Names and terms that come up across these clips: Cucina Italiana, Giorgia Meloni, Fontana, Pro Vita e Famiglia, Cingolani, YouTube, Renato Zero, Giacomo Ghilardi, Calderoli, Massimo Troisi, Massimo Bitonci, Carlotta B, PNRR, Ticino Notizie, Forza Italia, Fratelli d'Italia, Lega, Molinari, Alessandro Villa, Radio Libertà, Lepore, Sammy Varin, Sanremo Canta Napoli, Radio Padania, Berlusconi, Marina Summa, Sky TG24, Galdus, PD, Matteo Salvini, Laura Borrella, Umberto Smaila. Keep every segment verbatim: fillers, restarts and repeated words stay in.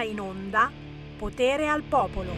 torna in onda Potere al Popolo.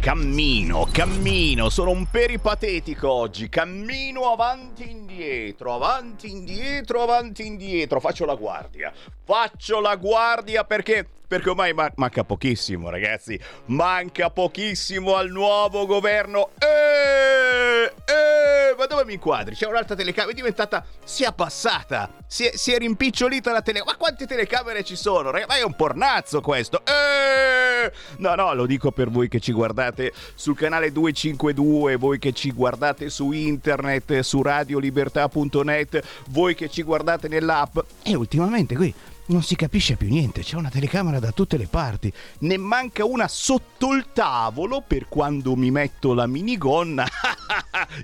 Cammino, cammino, sono un peripatetico oggi, cammino avanti e indietro, avanti e indietro, avanti e indietro, faccio la guardia, faccio la guardia perché, perché ormai man- manca pochissimo ragazzi, manca pochissimo al nuovo governo. Eeeh, eeeh, ma dove mi inquadri? C'è un'altra telecamera, è diventata, si è abbassata, si è, si è rimpicciolita la telecamera, ma quante telecamere ci sono ragazzi? Ma è un pornazzo questo, eeeh, no no, lo dico per voi che ci guardate sul canale duecentocinquantadue, voi che ci guardate su internet, su radio libertà punto net, voi che ci guardate nell'app. E ultimamente qui non si capisce più niente, c'è una telecamera da tutte le parti, ne manca una sotto il tavolo per quando mi metto la minigonna.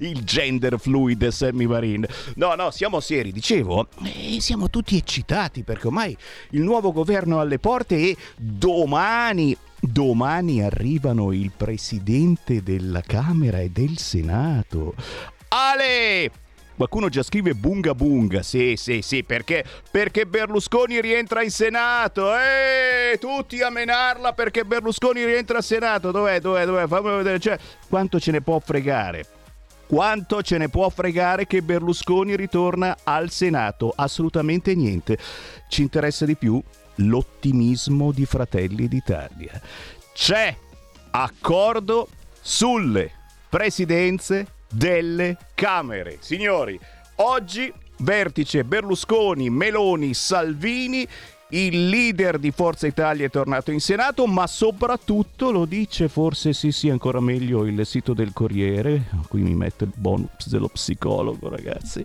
Il gender fluid Sammy Varin. No, no, siamo seri, dicevo, e siamo tutti eccitati perché ormai il nuovo governo è alle porte e domani... Domani arrivano il presidente della Camera e del Senato. Ale! Qualcuno già scrive bunga bunga, sì sì sì, perché perché Berlusconi rientra in Senato, eh, tutti a menarla perché Berlusconi rientra al Senato, dov'è, dov'è, dov'è, fammi vedere, cioè, quanto ce ne può fregare? Quanto ce ne può fregare che Berlusconi ritorna al Senato? Assolutamente niente, ci interessa di più l'ottimismo di Fratelli d'Italia. C'è accordo sulle presidenze delle Camere. Signori, oggi vertice Berlusconi, Meloni, Salvini. Il leader di Forza Italia è tornato in Senato, ma soprattutto, lo dice forse sì sì ancora meglio il sito del Corriere, qui mi metto il bonus dello psicologo ragazzi,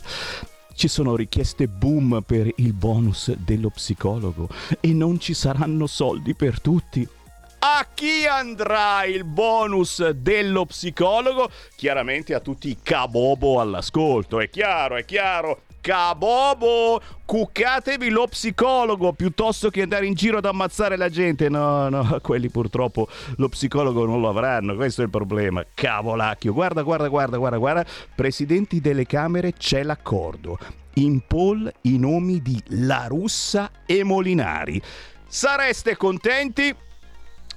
ci sono richieste boom per il bonus dello psicologo e non ci saranno soldi per tutti. A chi andrà il bonus dello psicologo? Chiaramente a tutti i cabobo all'ascolto, è chiaro, è chiaro. Cabobo, cuccatevi lo psicologo piuttosto che andare in giro ad ammazzare la gente. No, no, quelli purtroppo lo psicologo non lo avranno, questo è il problema. Cavolacchio, guarda, guarda, guarda, guarda, guarda. Presidenti delle Camere, c'è l'accordo. In poll i nomi di La Russa e Molinari. Sareste contenti?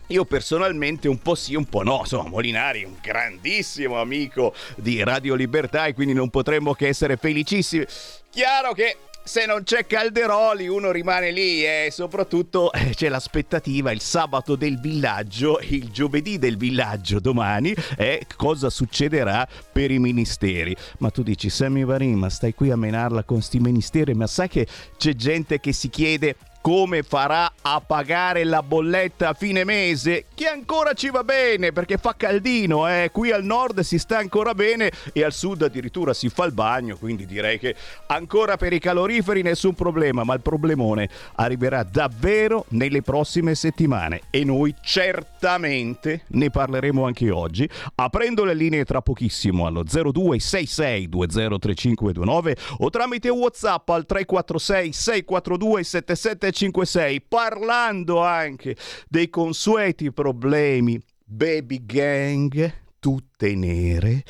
Io personalmente un po' sì, un po' no, insomma Molinari è un grandissimo amico di Radio Libertà e quindi non potremmo che essere felicissimi. Chiaro che se non c'è Calderoli uno rimane lì e soprattutto c'è l'aspettativa, il sabato del villaggio, il giovedì del villaggio domani, e cosa succederà per i ministeri. Ma tu dici Sammy Varin, ma stai qui a menarla con sti ministeri, ma sai che c'è gente che si chiede come farà a pagare la bolletta a fine mese, che ancora ci va bene perché fa caldino, eh? Qui al nord si sta ancora bene e al sud addirittura si fa il bagno, quindi direi che ancora per i caloriferi nessun problema, ma il problemone arriverà davvero nelle prossime settimane e noi certamente ne parleremo anche oggi, aprendo le linee tra pochissimo allo zero due sei sei due zero tre cinque due nove o tramite WhatsApp al tre quattro sei sei quattro due sette sette cinque sei, parlando anche dei consueti problemi baby gang, tutte nere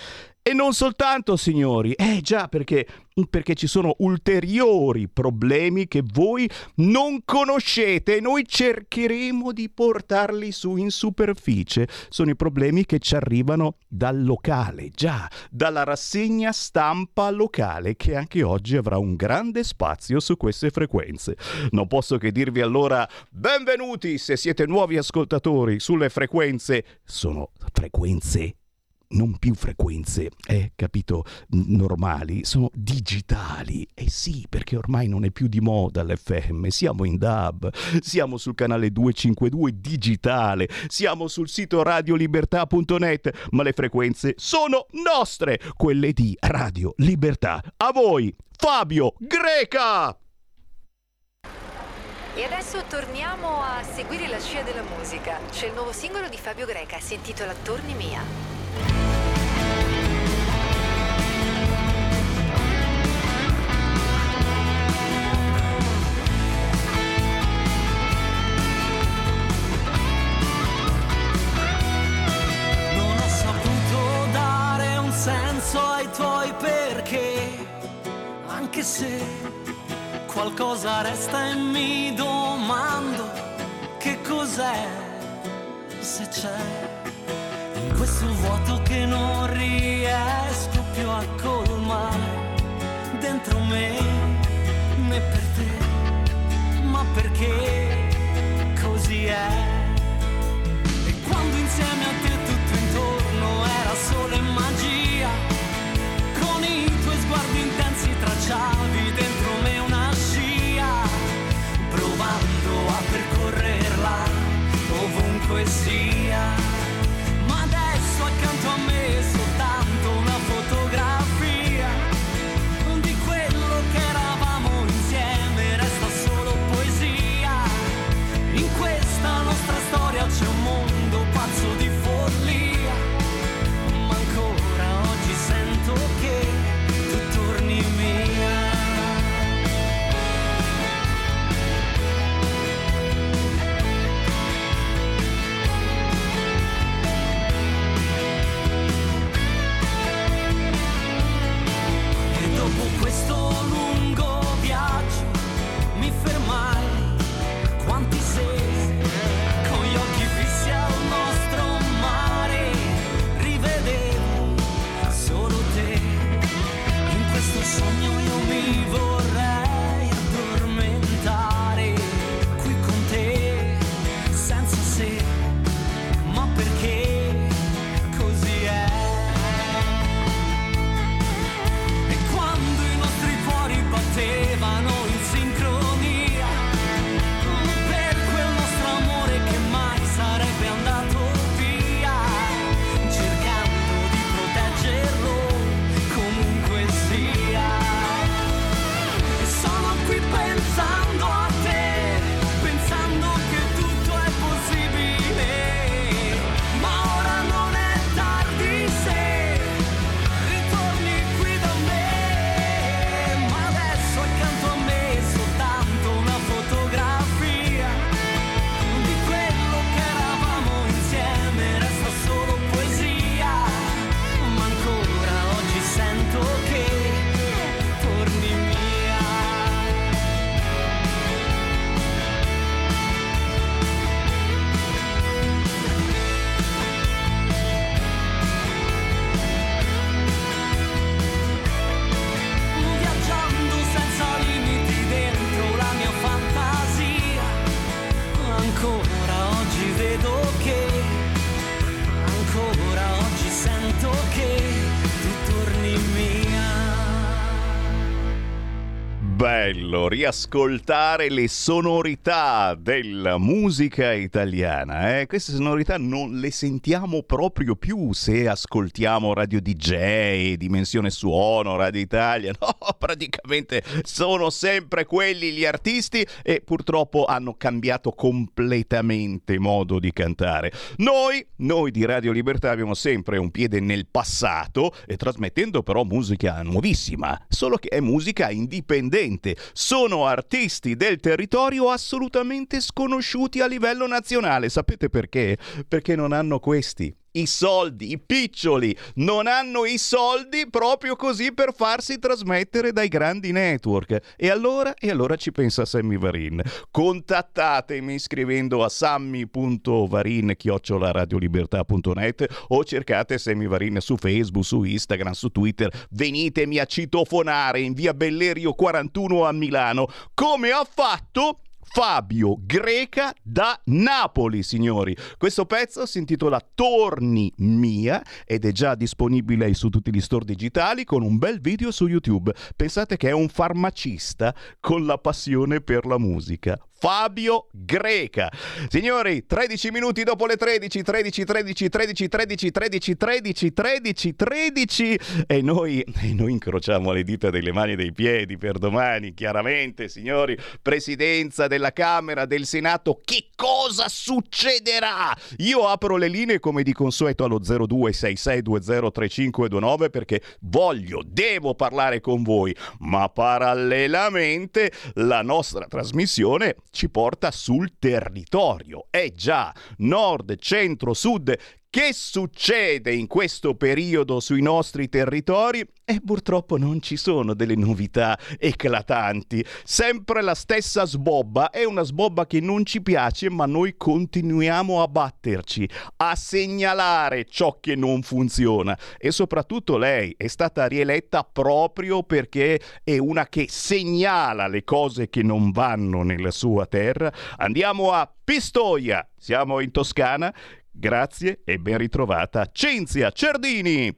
e non soltanto signori, eh già perché, perché ci sono ulteriori problemi che voi non conoscete e noi cercheremo di portarli su in superficie, sono i problemi che ci arrivano dal locale, già dalla rassegna stampa locale che anche oggi avrà un grande spazio su queste frequenze. Non posso che dirvi allora benvenuti se siete nuovi ascoltatori sulle frequenze, sono frequenze non più frequenze, eh, capito, normali, sono digitali. Eh sì, perché ormai non è più di moda l'F M, siamo in D A B, siamo sul canale duecentocinquantadue digitale, siamo sul sito radio libertà punto net, ma le frequenze sono nostre, quelle di Radio Libertà. A voi, Fabio Greca! E adesso torniamo a seguire la scia della musica. C'è il nuovo singolo di Fabio Greca, si intitola Torni Mia. Non ho saputo dare un senso ai tuoi perché, anche se qualcosa resta e mi domando cos'è, se c'è, in questo vuoto che non riesco più a colmare, dentro me, né per te, ma perché così è. E quando insieme a te tutto intorno era solo magia, con i tuoi sguardi intensi tracciavi dentro me una scia, provando a percorrerla ovunque sia. Accanto a me soltanto una fotografia di quello che eravamo insieme, resta solo poesia. In questa nostra storia c'è un mondo pazzo di follia, ma ancora oggi sento che tu torni mia. Bello riascoltare le sonorità della musica italiana, eh? Queste sonorità non le sentiamo proprio più se ascoltiamo Radio D J, Dimensione Suono, Radio Italia, no, praticamente sono sempre quelli gli artisti e purtroppo hanno cambiato completamente modo di cantare. Noi, noi di Radio Libertà abbiamo sempre un piede nel passato e trasmettendo però musica nuovissima, solo che è musica indipendente. Sono artisti del territorio assolutamente sconosciuti a livello nazionale. Sapete perché? Perché non hanno questi i soldi, i piccioli non hanno i soldi proprio così per farsi trasmettere dai grandi network. E allora, e allora ci pensa Sammy Varin. Contattatemi scrivendo a sammy punto varin chiocciola radiolibertà punto net o cercate Sammy Varin su Facebook, su Instagram, su Twitter. Venitemi a citofonare in via Bellerio quarantuno a Milano, come ha fatto Fabio Greca da Napoli, signori. Questo pezzo si intitola Torni Mia ed è già disponibile su tutti gli store digitali con un bel video su YouTube. Pensate che è un farmacista con la passione per la musica. Fabio Greca. Signori, tredici minuti dopo le tredici, tredici, tredici, tredici, tredici, tredici, tredici, tredici, tredici e noi, e noi incrociamo le dita delle mani e dei piedi per domani, chiaramente, signori. Presidenza della Camera, del Senato, che cosa succederà? Io apro le linee come di consueto allo zero due sei sei due zero tre cinque due nove perché voglio, devo parlare con voi, ma parallelamente la nostra trasmissione ci porta sul territorio, è eh già nord, centro, sud. Che succede in questo periodo sui nostri territori? E purtroppo non ci sono delle novità eclatanti, sempre la stessa sbobba, è una sbobba che non ci piace, ma noi continuiamo a batterci, a segnalare ciò che non funziona. E soprattutto lei è stata rieletta proprio perché è una che segnala le cose che non vanno nella sua terra. Andiamo a Pistoia, siamo in Toscana, grazie e ben ritrovata Cinzia Cerdini.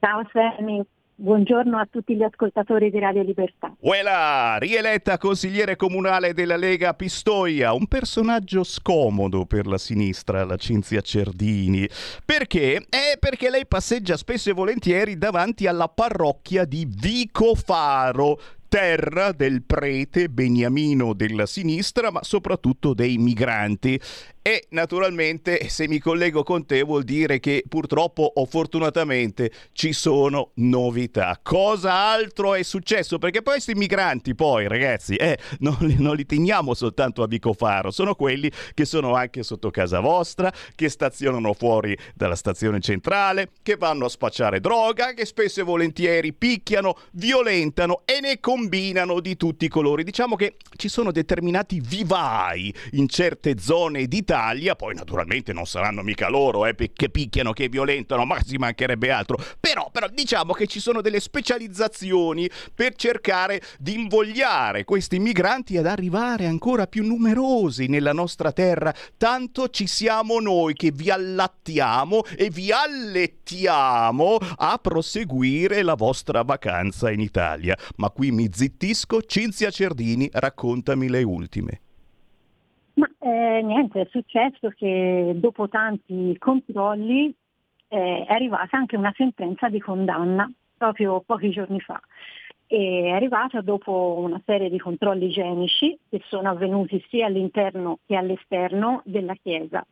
Ciao Sammy, buongiorno a tutti gli ascoltatori di Radio Libertà. Uela, rieletta consigliere comunale della Lega Pistoia, un personaggio scomodo per la sinistra, la Cinzia Cerdini. Perché? Eh, perché lei passeggia spesso e volentieri davanti alla parrocchia di Vicofaro, terra del prete beniamino della sinistra, ma soprattutto dei migranti. E naturalmente, se mi collego con te, vuol dire che purtroppo o fortunatamente ci sono novità. Cosa altro è successo? Perché poi questi migranti, poi ragazzi, eh, non, non li teniamo soltanto a Vicofaro, sono quelli che sono anche sotto casa vostra, che stazionano fuori dalla stazione centrale, che vanno a spacciare droga, che spesso e volentieri picchiano, violentano e ne com- combinano di tutti i colori. Diciamo che ci sono determinati vivai in certe zone d'Italia, poi naturalmente non saranno mica loro eh, che picchiano, che violentano, ma si mancherebbe altro, però, però diciamo che ci sono delle specializzazioni per cercare di invogliare questi migranti ad arrivare ancora più numerosi nella nostra terra. Tanto ci siamo noi che vi allattiamo e vi allettiamo a proseguire la vostra vacanza in Italia. Ma qui mi zittisco. Cinzia Cerdini, raccontami le ultime. Ma eh, niente, è successo che dopo tanti controlli eh, è arrivata anche una sentenza di condanna proprio pochi giorni fa. È arrivata dopo una serie di controlli igienici che sono avvenuti sia all'interno che all'esterno della chiesa.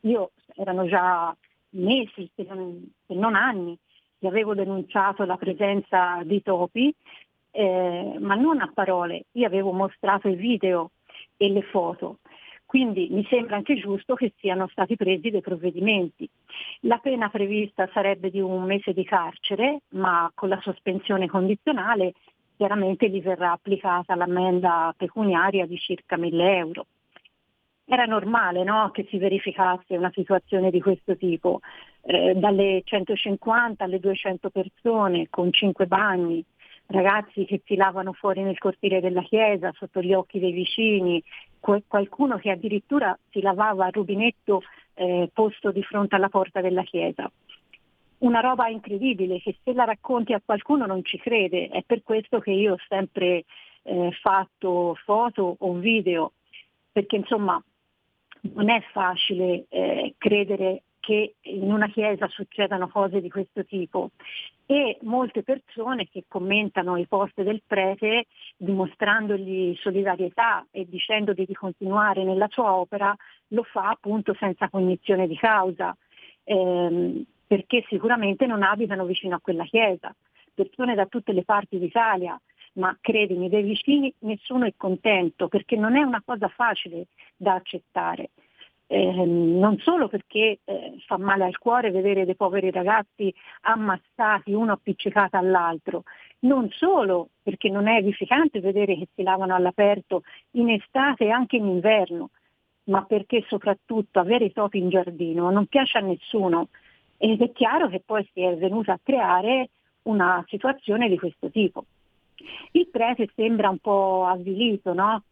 Io erano già mesi, se non, se non anni, che avevo denunciato la presenza di topi. Eh, ma non a parole, io avevo mostrato i video e le foto, quindi mi sembra anche giusto che siano stati presi dei provvedimenti. La pena prevista sarebbe di un mese di carcere, ma con la sospensione condizionale chiaramente gli verrà applicata l'ammenda pecuniaria di circa mille euro. Era normale, no, che si verificasse una situazione di questo tipo, eh, dalle centocinquanta alle duecento persone con cinque bagni, ragazzi che si lavano fuori nel cortile della chiesa sotto gli occhi dei vicini, qualcuno che addirittura si lavava al rubinetto eh, posto di fronte alla porta della chiesa. Una roba incredibile che se la racconti a qualcuno non ci crede. È per questo che io ho sempre eh, fatto foto o video, perché insomma non è facile eh, credere che in una chiesa succedano cose di questo tipo. E molte persone che commentano i post del prete dimostrandogli solidarietà e dicendogli di continuare nella sua opera, lo fa appunto senza cognizione di causa, ehm, perché sicuramente non abitano vicino a quella chiesa. Persone da tutte le parti d'Italia, ma credimi, dei vicini nessuno è contento, perché non è una cosa facile da accettare. Eh, non solo perché eh, fa male al cuore vedere dei poveri ragazzi ammassati, uno appiccicato all'altro, non solo perché non è edificante vedere che si lavano all'aperto in estate e anche in inverno, ma perché soprattutto avere i topi in giardino non piace a nessuno, ed è chiaro che poi si è venuta a creare una situazione di questo tipo. Il prete sembra un po' avvilito, no?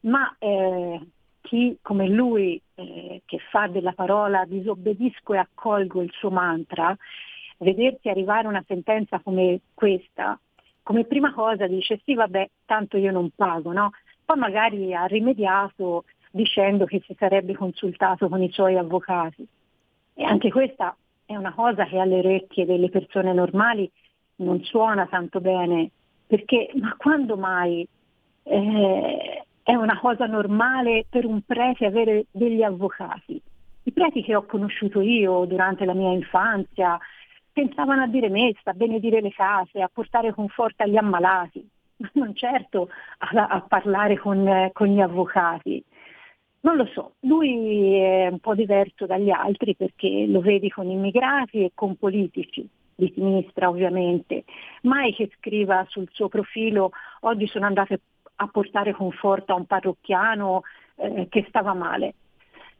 Ma eh, chi come lui eh, che fa della parola disobbedisco e accolgo il suo mantra, vedersi arrivare una sentenza come questa, come prima cosa dice sì vabbè, tanto io non pago, no? Poi magari ha rimediato dicendo che si sarebbe consultato con i suoi avvocati, e anche questa è una cosa che alle orecchie delle persone normali non suona tanto bene, perché ma quando mai eh, è una cosa normale per un prete avere degli avvocati? I preti che ho conosciuto io durante la mia infanzia pensavano a dire messa, a benedire le case, a portare conforto agli ammalati, ma non certo a, a parlare con, eh, con gli avvocati. Non lo so, lui è un po' diverso dagli altri perché lo vedi con immigrati e con politici di sinistra ovviamente, mai che scriva sul suo profilo oggi sono andate a portare conforto a un parrocchiano eh, che stava male.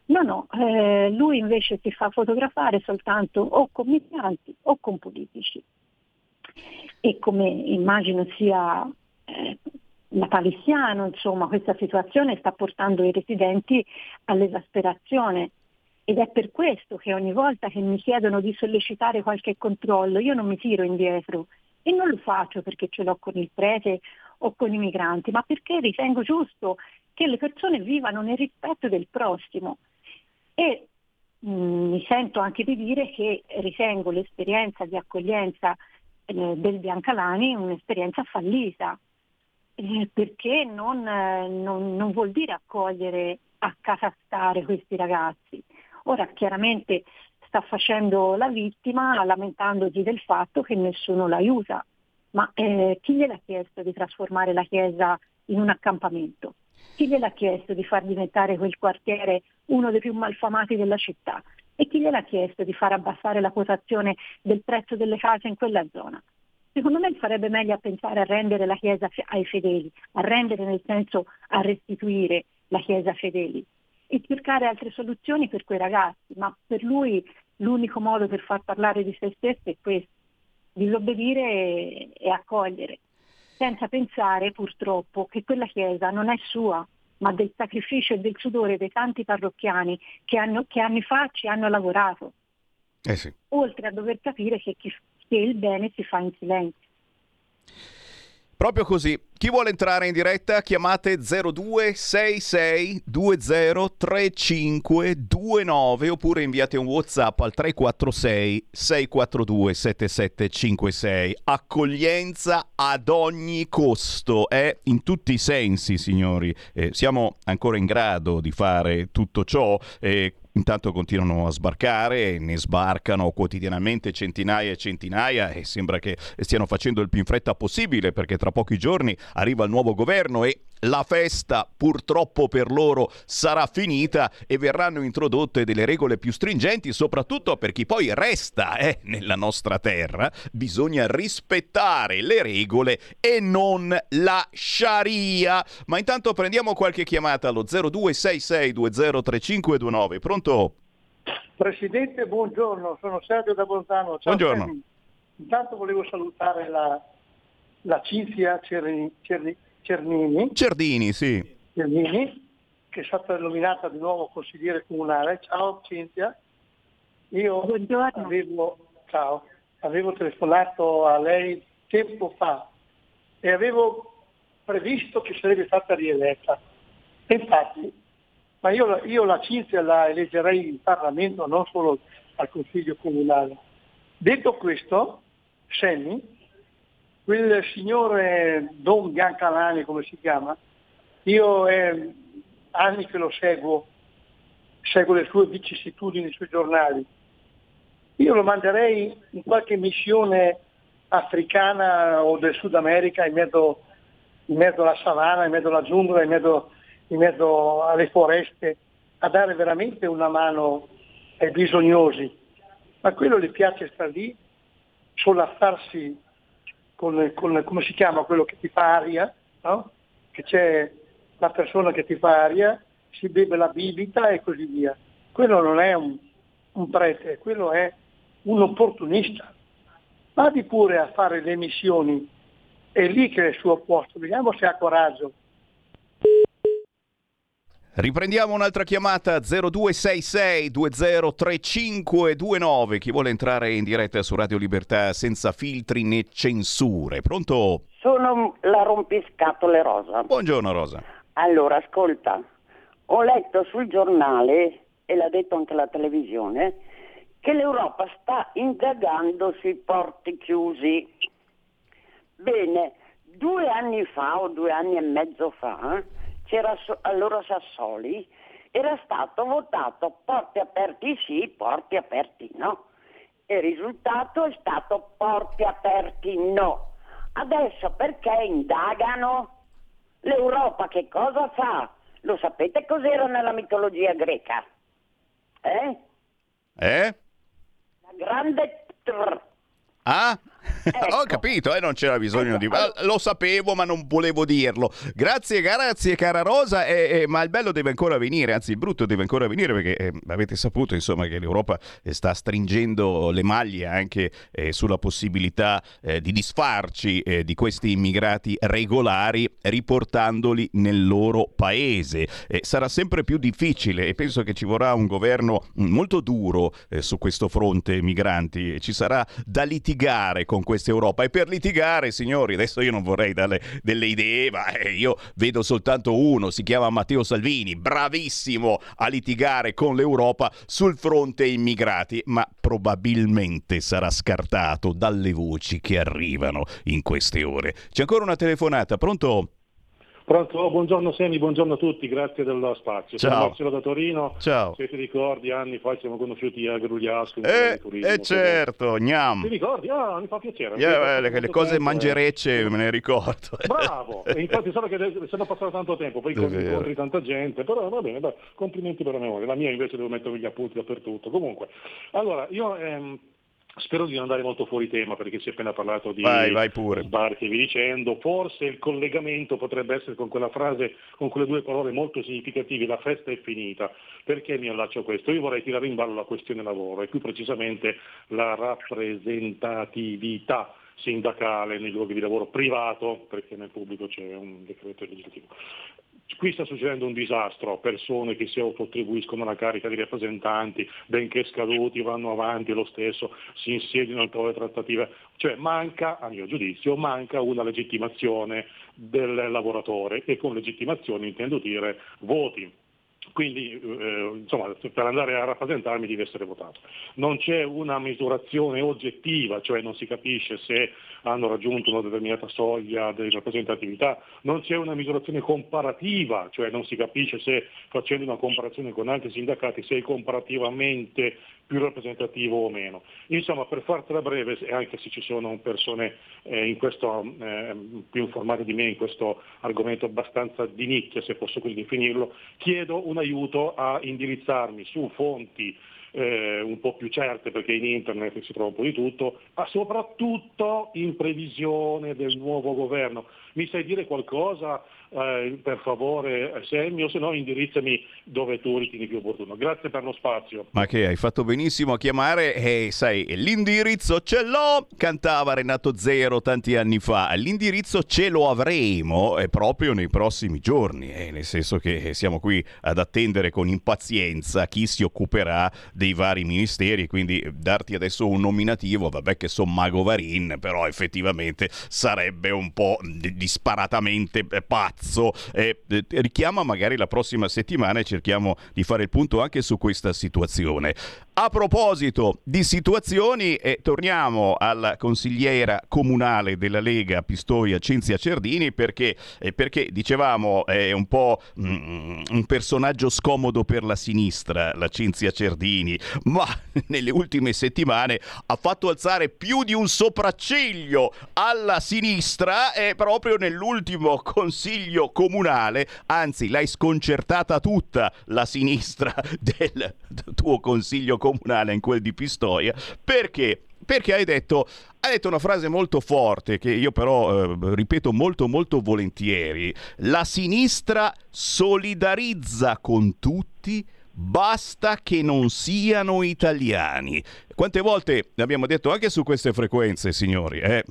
No, no, eh, lui invece si fa fotografare soltanto o con migranti o con politici e come immagino sia... Eh, lapalissiano, insomma, questa situazione sta portando i residenti all'esasperazione ed è per questo che ogni volta che mi chiedono di sollecitare qualche controllo io non mi tiro indietro e non lo faccio perché ce l'ho con il prete o con i migranti, ma perché ritengo giusto che le persone vivano nel rispetto del prossimo e mh, mi sento anche di dire che ritengo l'esperienza di accoglienza eh, del Biancalani un'esperienza fallita. Eh, perché non, eh, non, non vuol dire accogliere a casa stare questi ragazzi. Ora chiaramente sta facendo la vittima lamentandosi del fatto che nessuno l'aiuta, ma eh, chi gliel'ha chiesto di trasformare la chiesa in un accampamento? Chi gliel'ha chiesto di far diventare quel quartiere uno dei più malfamati della città? E chi gliel'ha chiesto di far abbassare la quotazione del prezzo delle case in quella zona? Secondo me farebbe meglio a pensare a rendere la Chiesa ai fedeli, a rendere nel senso a restituire la Chiesa ai fedeli e cercare altre soluzioni per quei ragazzi, ma per lui l'unico modo per far parlare di se stesso è questo, disobbedire e accogliere, senza pensare purtroppo che quella Chiesa non è sua, ma del sacrificio e del sudore dei tanti parrocchiani che, hanno, che anni fa ci hanno lavorato, eh sì. Oltre a dover capire che chi che il bene si fa in silenzio. Proprio così. Chi vuole entrare in diretta chiamate zero due sei sei due zero tre cinque due nove oppure inviate un WhatsApp al tre quattro sei sei quattro due sette sette cinque sei. Accoglienza ad ogni costo, eh? In tutti i sensi, signori. Eh, siamo ancora in grado di fare tutto ciò. Eh, Intanto continuano a sbarcare, ne sbarcano quotidianamente centinaia e centinaia e sembra che stiano facendo il più in fretta possibile perché tra pochi giorni arriva il nuovo governo e la festa purtroppo per loro sarà finita e verranno introdotte delle regole più stringenti, soprattutto per chi poi resta eh, nella nostra terra. Bisogna rispettare le regole e non la sciaria. Ma intanto prendiamo qualche chiamata allo zero due sei sei due zero tre cinque due nove. Pronto? Presidente, buongiorno, sono Sergio da Bolzano. Ciao, buongiorno. Sergio. Intanto volevo salutare la, la Cinzia Cerdini, Cerdini, Cerdini, sì. Cerdini, che è stata nominata di nuovo consigliere comunale. Ciao Cinzia. Io avevo, ciao, avevo telefonato a lei tempo fa e avevo previsto che sarebbe stata rieletta. E infatti ma io, io la Cinzia la eleggerei in Parlamento, non solo al Consiglio Comunale. Detto questo, Sammy, quel signore Don Biancalani, come si chiama, io eh, anni che lo seguo, seguo le sue vicissitudini sui giornali, io lo manderei in qualche missione africana o del Sud America, in mezzo, in mezzo alla savana, in mezzo alla giungla, in mezzo... in mezzo alle foreste, a dare veramente una mano ai bisognosi, ma quello le piace stare lì, sollazzarsi con, con, come si chiama, quello che ti fa aria, no? Che c'è la persona che ti fa aria, si beve la bibita e così via. Quello non è un, un prete, quello è un opportunista. Vadi pure a fare le missioni, è lì che è il suo posto, vediamo se ha coraggio. Riprendiamo un'altra chiamata zero due sei sei due zero tre cinque due nove. Chi vuole entrare in diretta su Radio Libertà senza filtri né censure. Pronto? Sono la rompiscatole Rosa. Buongiorno Rosa. Allora, ascolta, ho letto sul giornale, e l'ha detto anche la televisione, che l'Europa sta indagando sui porti chiusi. Bene, due anni fa o due anni e mezzo fa... Era allora Sassoli, era stato votato porti aperti sì, porti aperti no, e il risultato è stato porti aperti no. Adesso perché indagano? L'Europa che cosa fa? Lo sapete cos'era nella mitologia greca? Eh? Eh? La grande tr. Ah? Ecco. Ho capito, eh, non c'era bisogno di... Lo sapevo, ma non volevo dirlo. Grazie, grazie, cara Rosa. Eh, eh, ma il bello deve ancora venire, anzi il brutto deve ancora venire, perché eh, avete saputo, insomma, che l'Europa sta stringendo le maglie anche eh, sulla possibilità eh, di disfarci eh, di questi immigrati regolari, riportandoli nel loro paese. Eh, sarà sempre più difficile e penso che ci vorrà un governo molto duro eh, su questo fronte migranti. Ci sarà da litigare con questa Europa, e per litigare, signori, adesso io non vorrei dare delle idee, ma io vedo soltanto uno, si chiama Matteo Salvini, bravissimo a litigare con l'Europa sul fronte immigrati, ma probabilmente sarà scartato dalle voci che arrivano in queste ore. C'è ancora una telefonata, pronto? Pronto, buongiorno Semi, buongiorno a tutti, grazie dello spazio. Ciao. Sono Marcello da Torino. Ciao. Se ti ricordi, anni fa ci siamo conosciuti a Grugliasco. Eh, eh certo, gnam. Ti ricordi? Ah, mi fa piacere. Yeah, mi beh, le, le cose tempo, mangerecce eh. me ne ricordo. Bravo, e infatti solo che sono passato tanto tempo, poi incontri tanta gente, però va bene, beh, complimenti per la memoria. La mia invece devo mettere gli appunti dappertutto. Comunque, allora, io... Ehm, spero di non andare molto fuori tema, perché si è appena parlato di vai, vai pure. sbarchi e vi dicendo, forse il collegamento potrebbe essere con quella frase, con quelle due parole molto significative, la festa è finita. Perché mi allaccio a questo? Io vorrei tirare in ballo la questione lavoro e più precisamente la rappresentatività sindacale nei luoghi di lavoro privato, perché nel pubblico c'è un decreto legislativo. Qui sta succedendo un disastro, persone che si autoattribuiscono la carica di rappresentanti, benché scaduti vanno avanti lo stesso, si insediano altrove trattative, cioè manca, a mio giudizio, manca una legittimazione del lavoratore, e con legittimazione intendo dire voti. Quindi eh, insomma, per andare a rappresentarmi deve essere votato. Non c'è una misurazione oggettiva, cioè non si capisce se hanno raggiunto una determinata soglia di rappresentatività, non c'è una misurazione comparativa, cioè non si capisce se facendo una comparazione con altri sindacati sei comparativamente più rappresentativo o meno. Insomma, per fartela breve, anche se ci sono persone eh, in questo, eh, più informate di me in questo argomento abbastanza di nicchia, se posso così definirlo, chiedo un aiuto a indirizzarmi su fonti eh, un po' più certe, perché in internet si trova un po' di tutto, ma soprattutto in previsione del nuovo governo. Mi sai dire qualcosa? Eh, per favore, Semmi, o se no indirizzami dove tu ritieni più opportuno. Grazie per lo spazio. Ma che hai fatto benissimo a chiamare, e eh, sai, l'indirizzo ce l'ho, cantava Renato Zero tanti anni fa. L'indirizzo ce lo avremo eh, proprio nei prossimi giorni, eh, nel senso che siamo qui ad attendere con impazienza chi si occuperà dei vari ministeri, quindi darti adesso un nominativo, vabbè che sono Mago Varin, però effettivamente sarebbe un po' disparatamente pazzo. Eh, eh, richiama magari la prossima settimana e cerchiamo di fare il punto anche su questa situazione. A proposito di situazioni, eh, torniamo alla consigliera comunale della Lega Pistoia, Cinzia Cerdini, perché, eh, perché dicevamo è eh, un po' mh, un personaggio scomodo per la sinistra, la Cinzia Cerdini, ma nelle ultime settimane ha fatto alzare più di un sopracciglio alla sinistra e eh, proprio nell'ultimo consiglio comunale, anzi l'hai sconcertata tutta la sinistra del tuo consiglio comunale in quel di Pistoia, perché perché hai detto ha detto una frase molto forte che io però eh, ripeto molto molto volentieri: la sinistra solidarizza con tutti, basta che non siano italiani. Quante volte l'abbiamo detto anche su queste frequenze, signori, eh?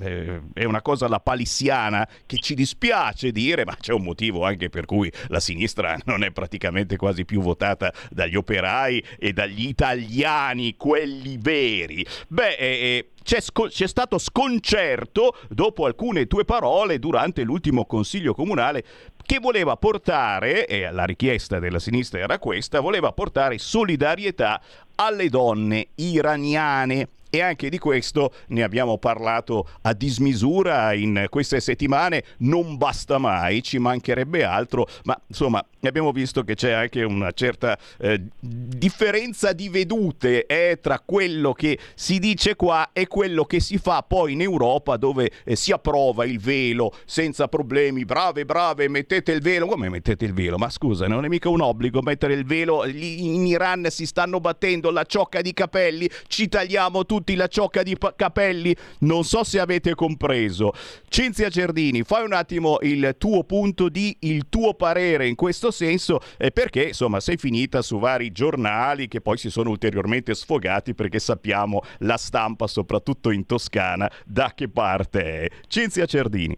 È una cosa la palissiana che ci dispiace dire, ma c'è un motivo anche per cui la sinistra non è praticamente quasi più votata dagli operai e dagli italiani, quelli veri. Beh, eh, C'è, sco- c'è stato sconcerto dopo alcune tue parole durante l'ultimo consiglio comunale, che voleva portare, e la richiesta della sinistra era questa, voleva portare solidarietà alle donne iraniane. e anche di questo ne abbiamo parlato a dismisura in queste settimane. Non basta mai, ci mancherebbe altro, ma insomma abbiamo visto che c'è anche una certa eh, differenza di vedute eh, tra quello che si dice qua e quello che si fa poi in Europa, dove eh, si approva il velo senza problemi. Brave, brave, mettete il velo. Come mettete il velo? Ma scusa, non è mica un obbligo mettere il velo. Lì in Iran si stanno battendo la ciocca di capelli, ci tagliamo tutti la ciocca di pa- capelli. Non so se avete compreso. Cinzia Cerdini, fai un attimo il tuo punto di il tuo parere in questo senso, eh, perché insomma sei finita su vari giornali che poi si sono ulteriormente sfogati, perché sappiamo la stampa, soprattutto in Toscana, da che parte è. Cinzia Cerdini.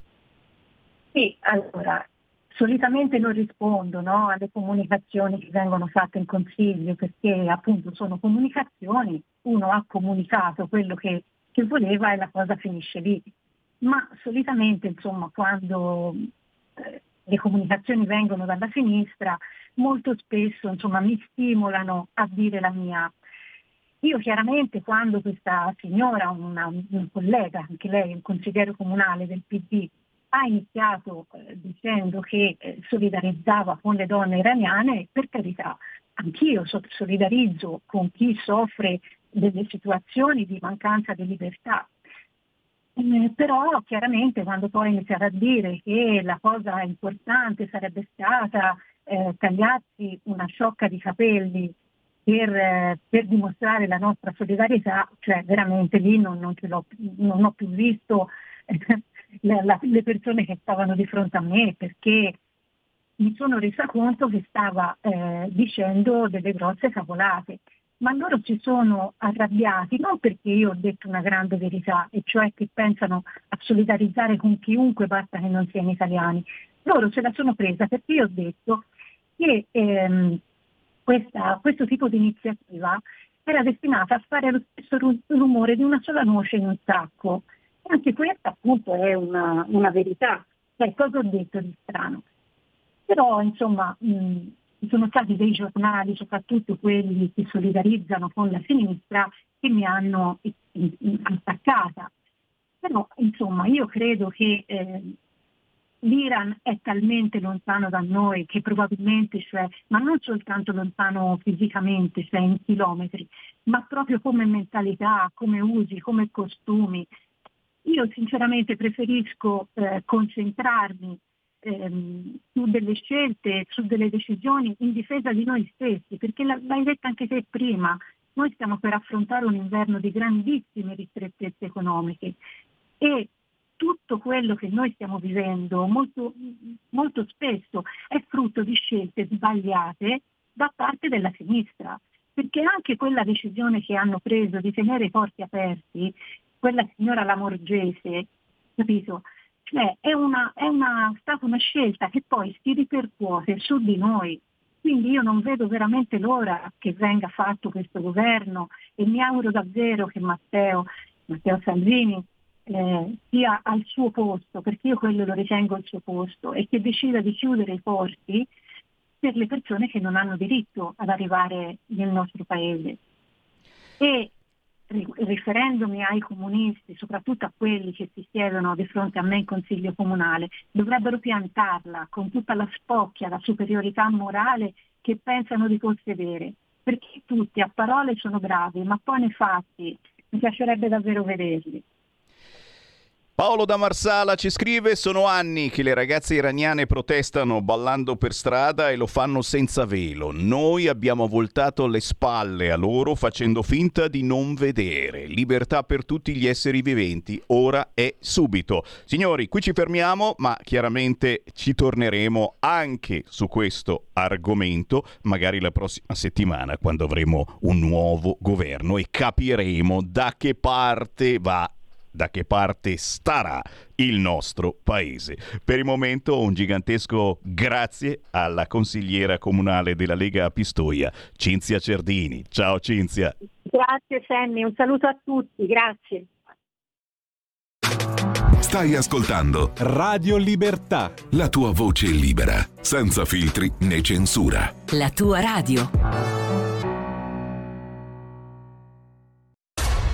Sì, allora, solitamente non rispondo, no, alle comunicazioni che vengono fatte in consiglio, perché appunto sono comunicazioni, uno ha comunicato quello che, che voleva e la cosa finisce lì. Ma solitamente, insomma, quando eh, le comunicazioni vengono dalla sinistra, molto spesso, insomma, mi stimolano a dire la mia. Io chiaramente, quando questa signora, una, una collega, anche lei, un consigliere comunale del P D, ha iniziato eh, dicendo che eh, solidarizzava con le donne iraniane, per carità, anch'io solidarizzo con chi soffre delle situazioni di mancanza di libertà. Eh, però chiaramente quando poi iniziare a dire che la cosa importante sarebbe stata eh, tagliarsi una sciocca di capelli per, eh, per dimostrare la nostra solidarietà, cioè veramente lì non, non, ce l'ho, non ho più visto eh, la, la, le persone che stavano di fronte a me, perché mi sono resa conto che stava eh, dicendo delle grosse cavolate. Ma loro si sono arrabbiati non perché io ho detto una grande verità, e cioè che pensano a solidarizzare con chiunque basta che non siano italiani. Loro se la sono presa perché io ho detto che ehm, questa, questo tipo di iniziativa era destinata a fare lo stesso rumore di una sola noce in un sacco. E anche questa appunto è una, una verità. Cioè, cosa ho detto di strano? Però insomma... Mh, Ci sono stati dei giornali, soprattutto quelli che solidarizzano con la sinistra, che mi hanno attaccata. Però, insomma, io credo che eh, l'Iran è talmente lontano da noi che probabilmente, cioè, ma non soltanto lontano fisicamente, cioè in chilometri, ma proprio come mentalità, come usi, come costumi. Io sinceramente preferisco eh, concentrarmi Ehm, su delle scelte, su delle decisioni in difesa di noi stessi, perché l'hai detto anche te prima, noi stiamo per affrontare un inverno di grandissime ristrettezze economiche e tutto quello che noi stiamo vivendo molto, molto spesso è frutto di scelte sbagliate da parte della sinistra, perché anche quella decisione che hanno preso di tenere i porti aperti, quella signora Lamorgese, capito? Beh, è, una, è una, stata una scelta che poi si ripercuote su di noi, quindi io non vedo veramente l'ora che venga fatto questo governo e mi auguro davvero che Matteo, Matteo Salvini eh, sia al suo posto, perché io quello lo ritengo al suo posto, e che decida di chiudere i porti per le persone che non hanno diritto ad arrivare nel nostro paese. E riferendomi ai comunisti, soprattutto a quelli che si siedono di fronte a me in consiglio comunale, dovrebbero piantarla con tutta la spocchia, la superiorità morale che pensano di possedere, perché tutti a parole sono bravi, ma poi nei fatti mi piacerebbe davvero vederli. Paolo da Marsala ci scrive: sono anni che le ragazze iraniane protestano ballando per strada e lo fanno senza velo. Noi abbiamo voltato le spalle a loro facendo finta di non vedere. Libertà per tutti gli esseri viventi, ora e subito. Signori, qui ci fermiamo, ma chiaramente ci torneremo anche su questo argomento, magari la prossima settimana, quando avremo un nuovo governo e capiremo da che parte va, da che parte starà il nostro paese. Per il momento un gigantesco grazie alla consigliera comunale della Lega a Pistoia, Cinzia Cerdini. Ciao Cinzia. Grazie Sammy, un saluto a tutti, grazie. Stai ascoltando Radio Libertà, la tua voce libera, senza filtri né censura. La tua radio.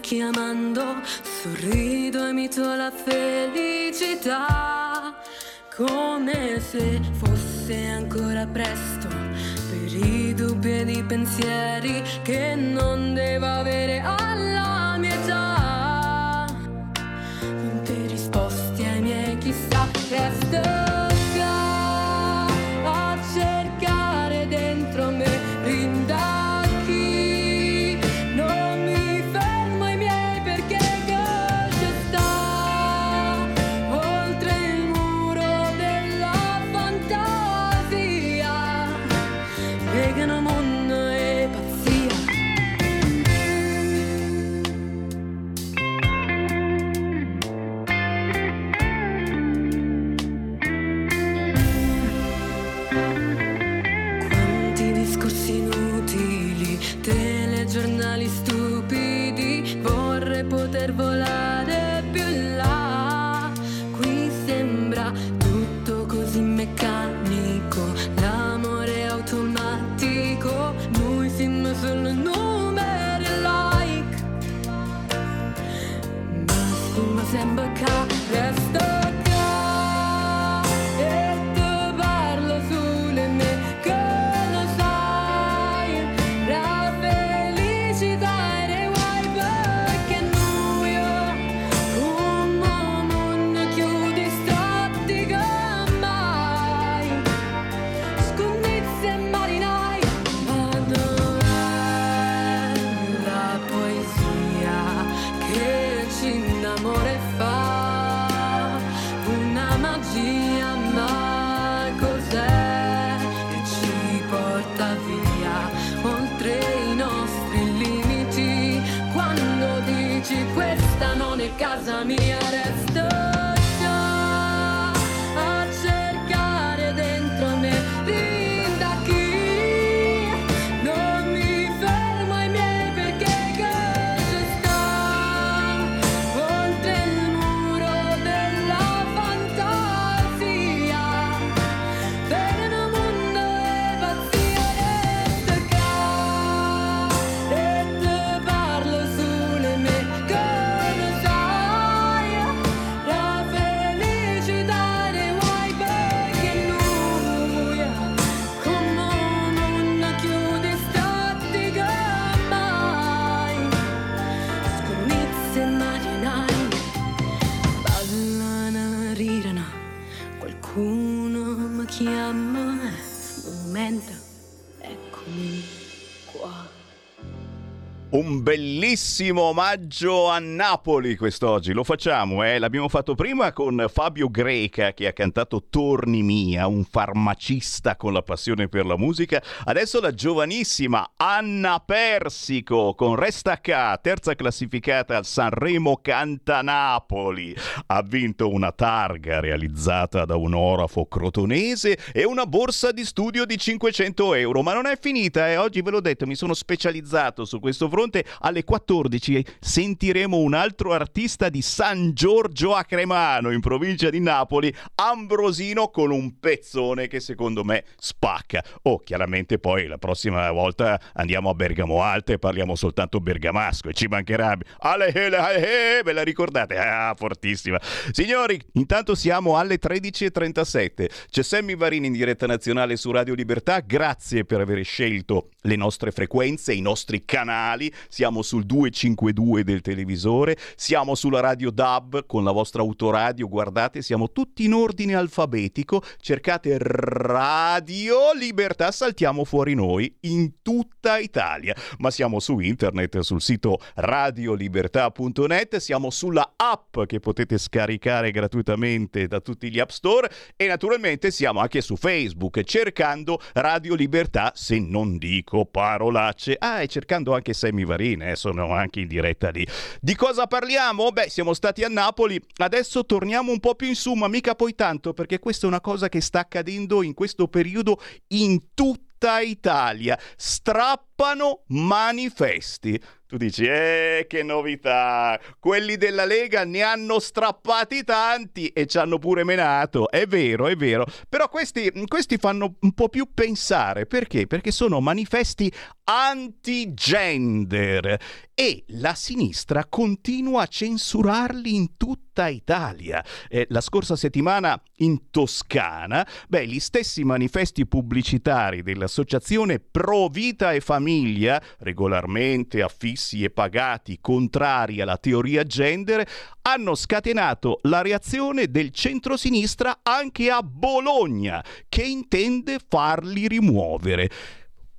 Chiamando, sorrido e mito la felicità, come se fosse ancora presto per i dubbi ed i pensieri che non devo avere alla mia età, molte risposte ai miei chissà che sto. Casa mia resto già a cercare dentro me da chi non mi fermo ai miei perché cosa sta oltre il muro della fantasia per un mondo e pazzia e ca e te parlo sulle mie cose. Un bellissimo omaggio a Napoli quest'oggi, lo facciamo, eh? L'abbiamo fatto prima con Fabio Greca che ha cantato Torni Mia, un farmacista con la passione per la musica, adesso la giovanissima Anna Persico con Resta Cá, terza classificata al Sanremo Canta Napoli, ha vinto una targa realizzata da un orafo crotonese e una borsa di studio di cinquecento euro, ma non è finita, eh? Oggi ve l'ho detto, mi sono specializzato su questo fronte. Alle quattordici sentiremo un altro artista di San Giorgio a Cremano, in provincia di Napoli, Ambrosino, con un pezzone che secondo me spacca. Oh, chiaramente poi la prossima volta andiamo a Bergamo Alto e parliamo soltanto bergamasco e ci mancherà. Ale, ale, ale, ve la ricordate? Ah, fortissima. Signori, intanto siamo alle tredici e trentasette. C'è Sammy Varin in diretta nazionale su Radio Libertà. Grazie per aver scelto le nostre frequenze, i nostri canali. canali, siamo sul duecentocinquantadue del televisore, siamo sulla radio D A B con la vostra autoradio, guardate, siamo tutti in ordine alfabetico, cercate Radio Libertà, saltiamo fuori noi in tutta Italia, ma siamo su internet, sul sito radio libertà punto net, siamo sulla app che potete scaricare gratuitamente da tutti gli app store e naturalmente siamo anche su Facebook cercando Radio Libertà, se non dico parolacce, ah e cercando anche Sammy Varin, eh, sono anche in diretta lì. Di cosa parliamo? Beh, siamo stati a Napoli, adesso torniamo un po' più in su, ma mica poi tanto, perché questa è una cosa che sta accadendo in questo periodo in tutta Italia, strappano manifesti. Tu dici, eh, che novità, quelli della Lega ne hanno strappati tanti e ci hanno pure menato, è vero, è vero, però questi, questi fanno un po' più pensare, perché? Perché sono manifesti anti-gender e la sinistra continua a censurarli in tutta Italia. Eh, la scorsa settimana in Toscana, beh, gli stessi manifesti pubblicitari dell'associazione Pro Vita e Famiglia, regolarmente affiliati e pagati contrari alla teoria gender, hanno scatenato la reazione del centrosinistra anche a Bologna, che intende farli rimuovere.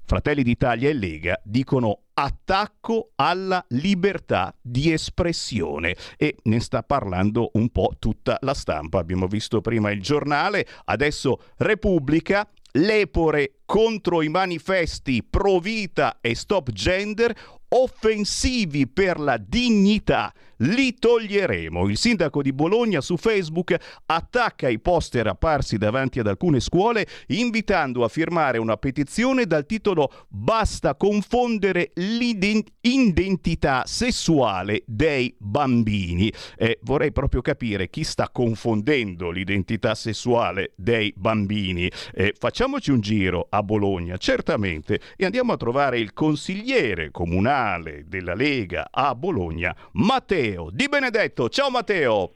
Fratelli d'Italia e Lega dicono attacco alla libertà di espressione e ne sta parlando un po' tutta la stampa. Abbiamo visto prima il giornale, adesso Repubblica, Lepore contro i manifesti pro vita e stop gender, offensivi per la dignità, li toglieremo. Il sindaco di Bologna su Facebook attacca i poster apparsi davanti ad alcune scuole invitando a firmare una petizione dal titolo "Basta confondere l'identità sessuale dei bambini". Eh, vorrei proprio capire chi sta confondendo l'identità sessuale dei bambini. Eh, facciamoci un giro a Bologna, certamente, e andiamo a trovare il consigliere comunale della Lega a Bologna, Matteo Di Benedetto. Ciao Matteo.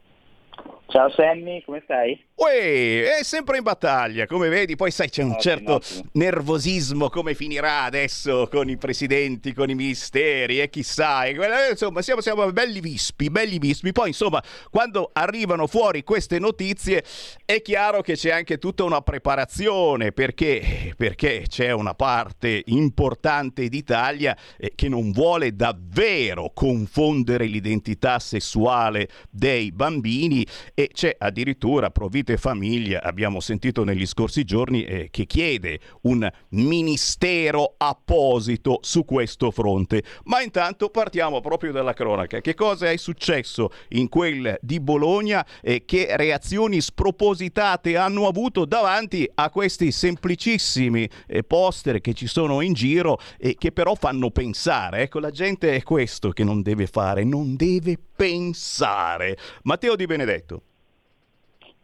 Ciao Sammy, come stai? Uè, è sempre in battaglia, come vedi, poi sai c'è un ottimo, certo ottimo. nervosismo, come finirà adesso con i presidenti, con i ministeri e chissà, e quella, insomma siamo, siamo belli vispi, belli vispi, poi insomma quando arrivano fuori queste notizie è chiaro che c'è anche tutta una preparazione, perché, perché c'è una parte importante d'Italia che non vuole davvero confondere l'identità sessuale dei bambini. E c'è addirittura Pro Vita e Famiglia, abbiamo sentito negli scorsi giorni, eh, che chiede un ministero apposito su questo fronte. Ma intanto partiamo proprio dalla cronaca. Che cosa è successo in quel di Bologna e che reazioni spropositate hanno avuto davanti a questi semplicissimi eh, poster che ci sono in giro e che però fanno pensare? Ecco, la gente è questo che non deve fare, non deve pensare. Matteo Di Benedetto.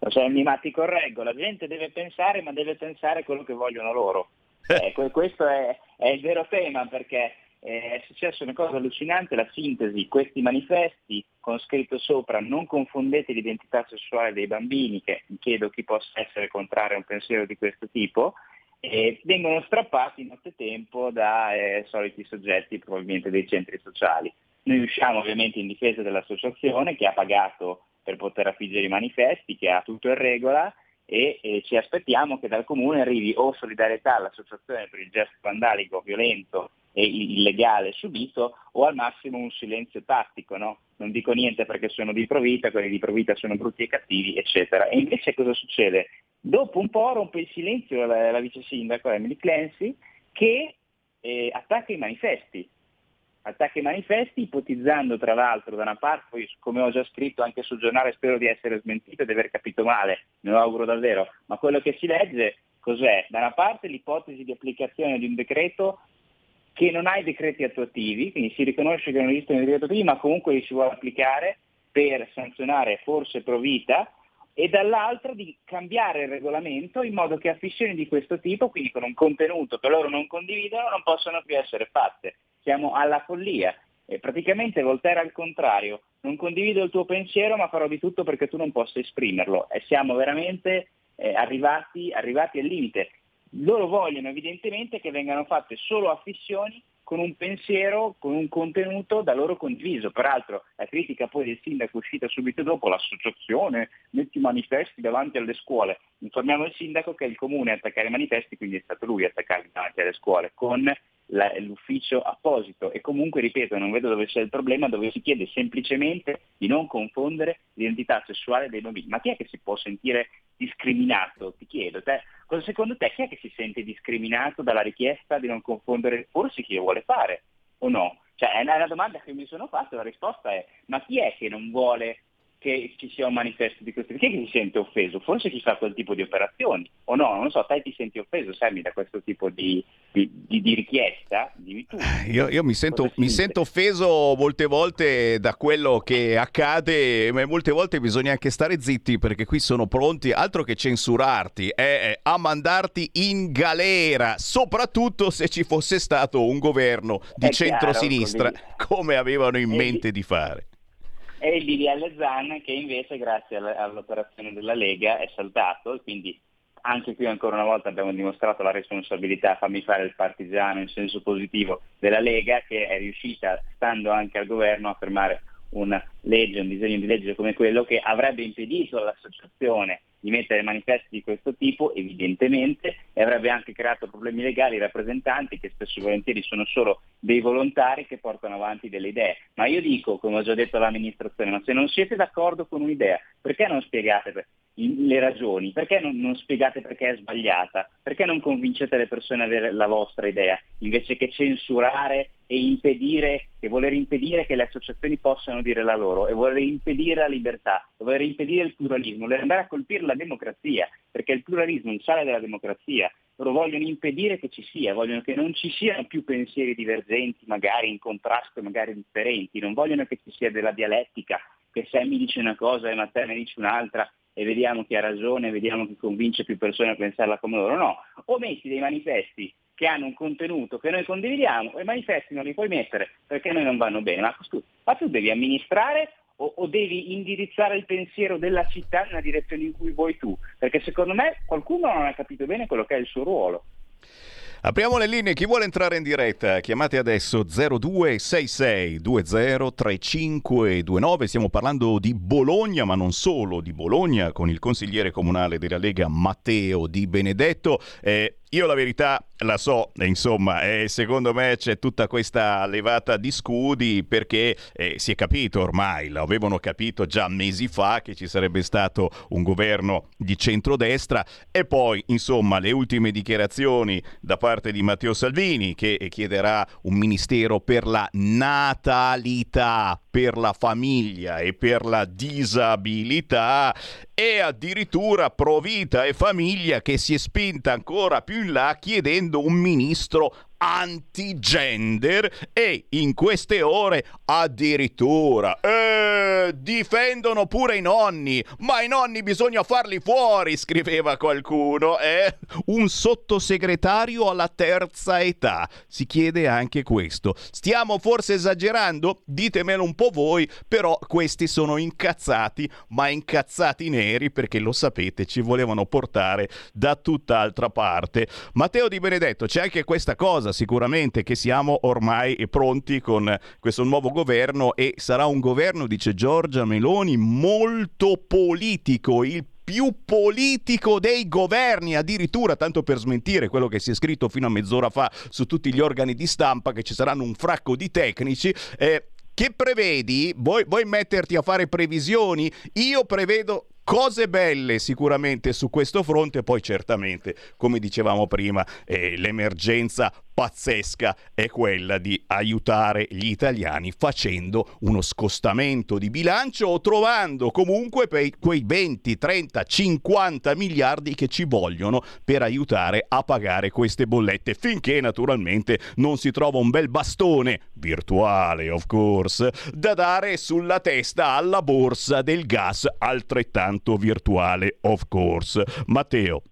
Cioè, ma ti correggo, la gente deve pensare, ma deve pensare quello che vogliono loro. Eh, questo è, è il vero tema, perché è successa una cosa allucinante, la sintesi, questi manifesti con scritto sopra non confondete l'identità sessuale dei bambini, che chiedo chi possa essere contrario a un pensiero di questo tipo, e vengono strappati nottetempo da eh, soliti soggetti, probabilmente dei centri sociali. Noi usciamo ovviamente in difesa dell'associazione che ha pagato per poter affiggere i manifesti, che ha tutto in regola, e, e ci aspettiamo che dal Comune arrivi o solidarietà all'associazione per il gesto vandalico, violento e illegale subito, o al massimo un silenzio tattico, no? Non dico niente perché sono di Pro Vita, quelli di Pro Vita sono brutti e cattivi, eccetera. E invece cosa succede? Dopo un po' rompe il silenzio la, la vice sindaco Emily Clancy, che eh, attacca i manifesti. Attacchi ai manifesti, ipotizzando tra l'altro da una parte, come ho già scritto anche sul giornale, spero di essere smentito e di aver capito male, me lo auguro davvero, ma quello che si legge cos'è? Da una parte l'ipotesi di applicazione di un decreto che non ha i decreti attuativi, quindi si riconosce che non esistono i decreti attuativi, ma comunque li si vuole applicare per sanzionare forse Pro Vita, e dall'altro di cambiare il regolamento in modo che affissioni di questo tipo, quindi con un contenuto che loro non condividono, non possono più essere fatte. Siamo alla follia, e praticamente Voltaire al contrario, non condivido il tuo pensiero ma farò di tutto perché tu non possa esprimerlo, e siamo veramente eh, arrivati, arrivati al limite. Loro vogliono evidentemente che vengano fatte solo affissioni con un pensiero, con un contenuto da loro condiviso. Peraltro la critica poi del sindaco è uscita subito dopo: l'associazione mette i manifesti davanti alle scuole. Informiamo il sindaco che è il comune a attaccare i manifesti, quindi è stato lui a attaccarli davanti alle scuole con la, l'ufficio apposito. E comunque, ripeto, non vedo dove sia il problema, dove si chiede semplicemente di non confondere l'identità sessuale dei bambini. Ma chi è che si può sentire discriminato? Ti chiedo, te, cosa secondo te chi è che si sente discriminato dalla richiesta di non confondere forse chi lo vuole fare o no? Cioè è una domanda che mi sono fatta, la risposta è: ma chi è che non vuole che ci sia un manifesto di questo? Chi è che si sente offeso? Forse chi fa quel tipo di operazioni o no? Non lo so, te ti senti offeso, Sammy, da questo tipo di, di, di, di richiesta? Dimmi tu. Io, io mi, sento, mi sento offeso molte volte da quello che accade, ma molte volte bisogna anche stare zitti, perché qui sono pronti, altro che censurarti, eh, a mandarti in galera, soprattutto se ci fosse stato un governo di È centrosinistra, chiaro, come avevano in e... mente di fare. E il D D L Zan, che invece grazie all'operazione della Lega è saltato, quindi anche qui ancora una volta abbiamo dimostrato la responsabilità, fammi fare il partigiano in senso positivo, della Lega, che è riuscita, stando anche al governo, a fermare una legge, un disegno di legge come quello che avrebbe impedito all'associazione di mettere manifesti di questo tipo, evidentemente, e avrebbe anche creato problemi legali ai rappresentanti, che spesso e volentieri sono solo dei volontari che portano avanti delle idee. Ma io dico, come ho già detto all'amministrazione, ma se non siete d'accordo con un'idea, perché non spiegate le ragioni? Perché non, non spiegate perché è sbagliata? Perché non convincete le persone ad avere la vostra idea, invece che censurare e impedire, e voler impedire che le associazioni possano dire la loro, e voler impedire la libertà, voler impedire il pluralismo, voler andare a colpire la democrazia, perché il pluralismo è il sale della democrazia. Loro vogliono impedire che ci sia, vogliono che non ci siano più pensieri divergenti, magari in contrasto, magari differenti, non vogliono che ci sia della dialettica, che Sammy dice una cosa e Matteo ne dice un'altra, e vediamo chi ha ragione, vediamo chi convince più persone a pensarla come loro. No, o metti dei manifesti che hanno un contenuto che noi condividiamo, e i manifesti non li puoi mettere perché noi non vanno bene. Ma tu, ma tu devi amministrare o, o devi indirizzare il pensiero della città nella direzione in cui vuoi tu? Perché secondo me qualcuno non ha capito bene quello che è il suo ruolo. Apriamo le linee, chi vuole entrare in diretta chiamate adesso zero due sei sei due zero tre cinque due nove. Stiamo parlando di Bologna, ma non solo di Bologna, con il consigliere comunale della Lega Matteo Di Benedetto. eh, Io la verità la so, insomma, eh, secondo me c'è tutta questa levata di scudi perché eh, si è capito ormai, l'avevano capito già mesi fa che ci sarebbe stato un governo di centrodestra, e poi insomma le ultime dichiarazioni da parte di Matteo Salvini, che chiederà un ministero per la natalità, per la famiglia e per la disabilità, e addirittura Pro Vita e Famiglia, che si è spinta ancora più in là chiedendo un ministro anti-gender, e in queste ore addirittura eh, difendono pure i nonni, ma i nonni bisogna farli fuori, scriveva qualcuno, eh? Un sottosegretario alla terza età, si chiede anche questo. Stiamo forse esagerando? Ditemelo un po' voi, però questi sono incazzati, ma incazzati neri, perché lo sapete, ci volevano portare da tutt'altra parte. Matteo Di Benedetto, c'è anche questa cosa sicuramente, che siamo ormai pronti con questo nuovo governo, e sarà un governo, dice Giorgia Meloni, molto politico, il più politico dei governi, addirittura, tanto per smentire quello che si è scritto fino a mezz'ora fa su tutti gli organi di stampa, che ci saranno un fracco di tecnici. Eh, che prevedi? Vuoi, vuoi metterti a fare previsioni? Io prevedo cose belle sicuramente su questo fronte, poi certamente, come dicevamo prima, eh, l'emergenza pazzesca è quella di aiutare gli italiani facendo uno scostamento di bilancio, o trovando comunque quei venti, trenta, cinquanta miliardi che ci vogliono per aiutare a pagare queste bollette, finché naturalmente non si trova un bel bastone, virtuale of course, da dare sulla testa alla borsa del gas, altrettanto virtuale of course. Matteo.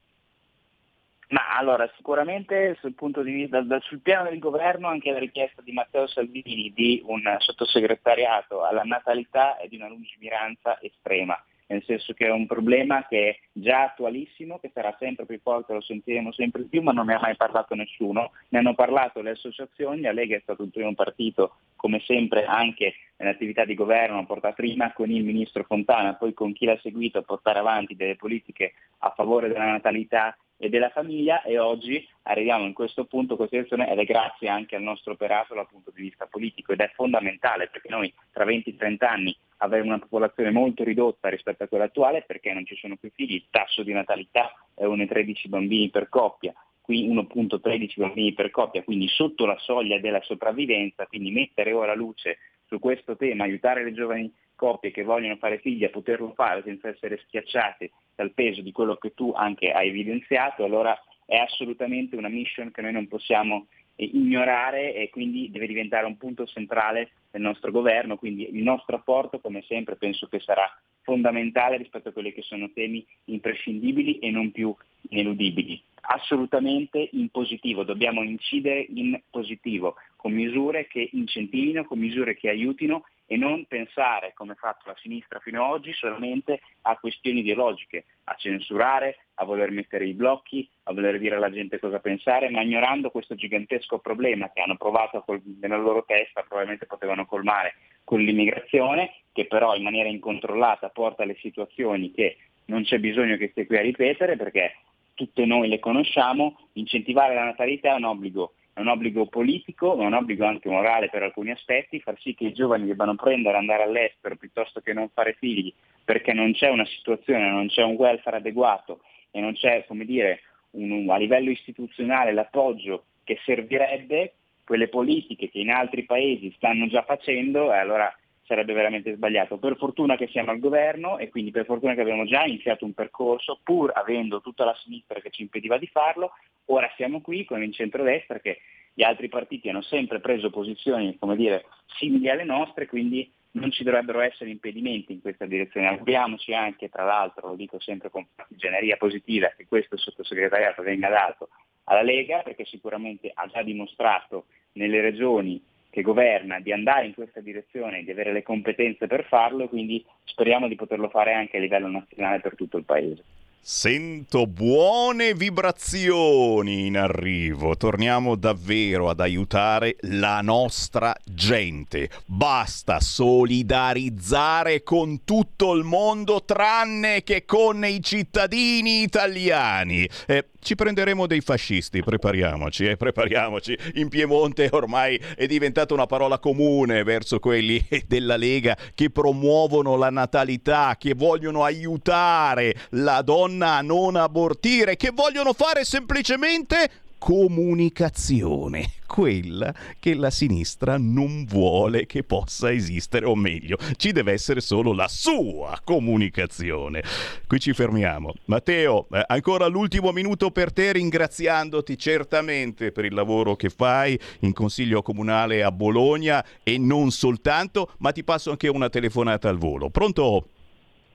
Ma allora, sicuramente sul punto di vista, dal, sul piano del governo, anche la richiesta di Matteo Salvini di un sottosegretariato alla natalità è di una lungimiranza estrema. nel senso che è un problema che è già attualissimo, che sarà sempre più forte, lo sentiremo sempre più, ma non ne ha mai parlato nessuno, ne hanno parlato le associazioni, la Lega è stato il primo partito, come sempre anche nell'attività di governo, portata prima con il ministro Fontana, poi con chi l'ha seguito a portare avanti delle politiche a favore della natalità e della famiglia, e oggi arriviamo in questo punto così ed è grazie anche al nostro operato dal punto di vista politico, ed è fondamentale perché noi tra venti trenta anni avremo una popolazione molto ridotta rispetto a quella attuale perché non ci sono più figli, il tasso di natalità è uno virgola tredici bambini per coppia, qui uno virgola tredici bambini per coppia, quindi sotto la soglia della sopravvivenza, quindi mettere ora luce su questo tema, aiutare le giovani coppie che vogliono fare figli a poterlo fare senza essere schiacciate dal peso di quello che tu anche hai evidenziato, allora è assolutamente una mission che noi non possiamo ignorare e quindi deve diventare un punto centrale del nostro governo, quindi il nostro apporto come sempre penso che sarà fondamentale rispetto a quelli che sono temi imprescindibili e non più ineludibili. Assolutamente in positivo, dobbiamo incidere in positivo, con misure che incentivino, con misure che aiutino e non pensare, come ha fatto la sinistra fino ad oggi, solamente a questioni ideologiche, a censurare, a voler mettere i blocchi, a voler dire alla gente cosa pensare, ma ignorando questo gigantesco problema che hanno provato col- nella loro testa, probabilmente potevano colmare con l'immigrazione, che però in maniera incontrollata porta alle situazioni che non c'è bisogno che stia qui a ripetere perché tutte noi le conosciamo. Incentivare la natalità è un obbligo, è un obbligo politico, ma è un obbligo anche morale per alcuni aspetti, far sì che i giovani debbano prendere, andare all'estero piuttosto che non fare figli, perché non c'è una situazione, non c'è un welfare adeguato e non c'è, come dire, un, a livello istituzionale l'appoggio che servirebbe, quelle politiche che in altri paesi stanno già facendo, e allora sarebbe veramente sbagliato. Per fortuna che siamo al governo e quindi per fortuna che abbiamo già iniziato un percorso, pur avendo tutta la sinistra che ci impediva di farlo, ora siamo qui con il centrodestra che gli altri partiti hanno sempre preso posizioni, come dire, simili alle nostre, quindi non ci dovrebbero essere impedimenti in questa direzione. Auguriamoci anche, tra l'altro, lo dico sempre con generia positiva, che questo sottosegretariato venga dato alla Lega, perché sicuramente ha già dimostrato nelle regioni che governa di andare in questa direzione, di avere le competenze per farlo, quindi speriamo di poterlo fare anche a livello nazionale per tutto il paese. Sento buone vibrazioni in arrivo, torniamo davvero ad aiutare la nostra gente, basta solidarizzare con tutto il mondo tranne che con i cittadini italiani. Eh, Ci prenderemo dei fascisti, prepariamoci, eh, prepariamoci. In Piemonte ormai è diventata una parola comune verso quelli della Lega che promuovono la natalità, che vogliono aiutare la donna a non abortire, che vogliono fare semplicemente comunicazione, quella che la sinistra non vuole che possa esistere, o meglio, ci deve essere solo la sua comunicazione. Qui ci fermiamo. Matteo, eh, ancora l'ultimo minuto per te, ringraziandoti certamente per il lavoro che fai in Consiglio Comunale a Bologna e non soltanto, ma ti passo anche una telefonata al volo. Pronto?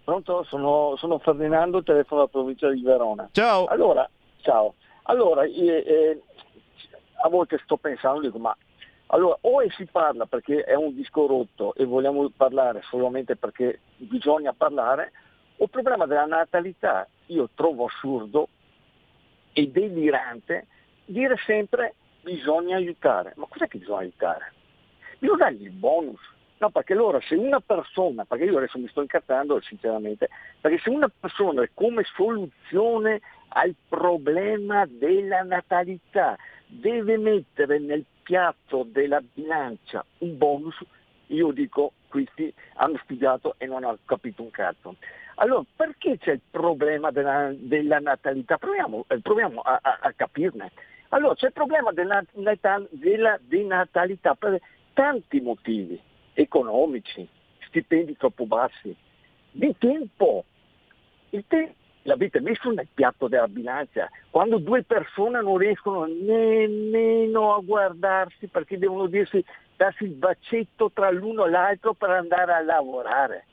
Pronto, sono, sono Ferdinando, telefono alla provincia di Verona. Ciao. Allora, ciao. Allora, eh, eh, a volte sto pensando, dico, ma allora o si parla perché è un disco rotto e vogliamo parlare solamente perché bisogna parlare, o il problema della natalità io trovo assurdo e delirante dire sempre bisogna aiutare. Ma cos'è che bisogna aiutare? Bisogna dargli il bonus. No, perché allora se una persona, perché io adesso mi sto incazzando sinceramente, perché se una persona come soluzione al problema della natalità deve mettere nel piatto della bilancia un bonus, io dico questi hanno studiato e non hanno capito un cazzo. Allora perché c'è il problema della, della natalità? Proviamo, proviamo a, a, a capirne. Allora c'è il problema della, della denatalità per tanti motivi economici, stipendi troppo bassi, di tempo. Il tempo l'avete messo nel piatto della bilancia, quando due persone non riescono nemmeno a guardarsi perché devono dirsi, darsi il bacetto tra l'uno e l'altro per andare a lavorare.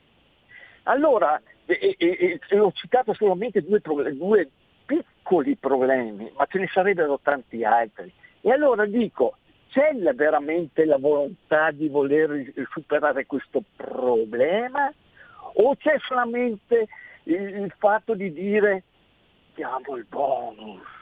Allora, e, e, e, ho citato solamente due, due piccoli problemi, ma ce ne sarebbero tanti altri. E allora dico, c'è veramente la volontà di voler superare questo problema? o c'è solamente il, il fatto di dire diamo il bonus?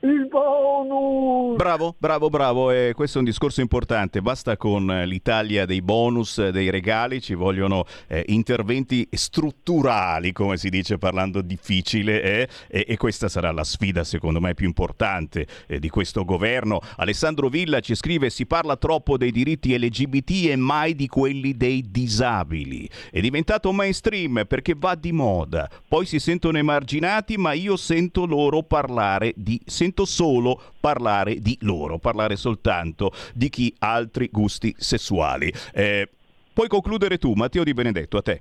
Il bonus! Bravo, bravo, bravo, e questo è un discorso importante. Basta con l'Italia dei bonus, dei regali, ci vogliono eh, interventi strutturali, come si dice parlando difficile, eh? e, e questa sarà la sfida secondo me più importante eh, di questo governo. Alessandro Villa ci scrive: si parla troppo dei diritti L G B T e mai di quelli dei disabili. È diventato mainstream perché va di moda, poi si sentono emarginati, ma io sento loro parlare di sento solo parlare di loro, parlare soltanto di chi ha altri gusti sessuali. Eh, puoi concludere tu, Matteo Di Benedetto, a te.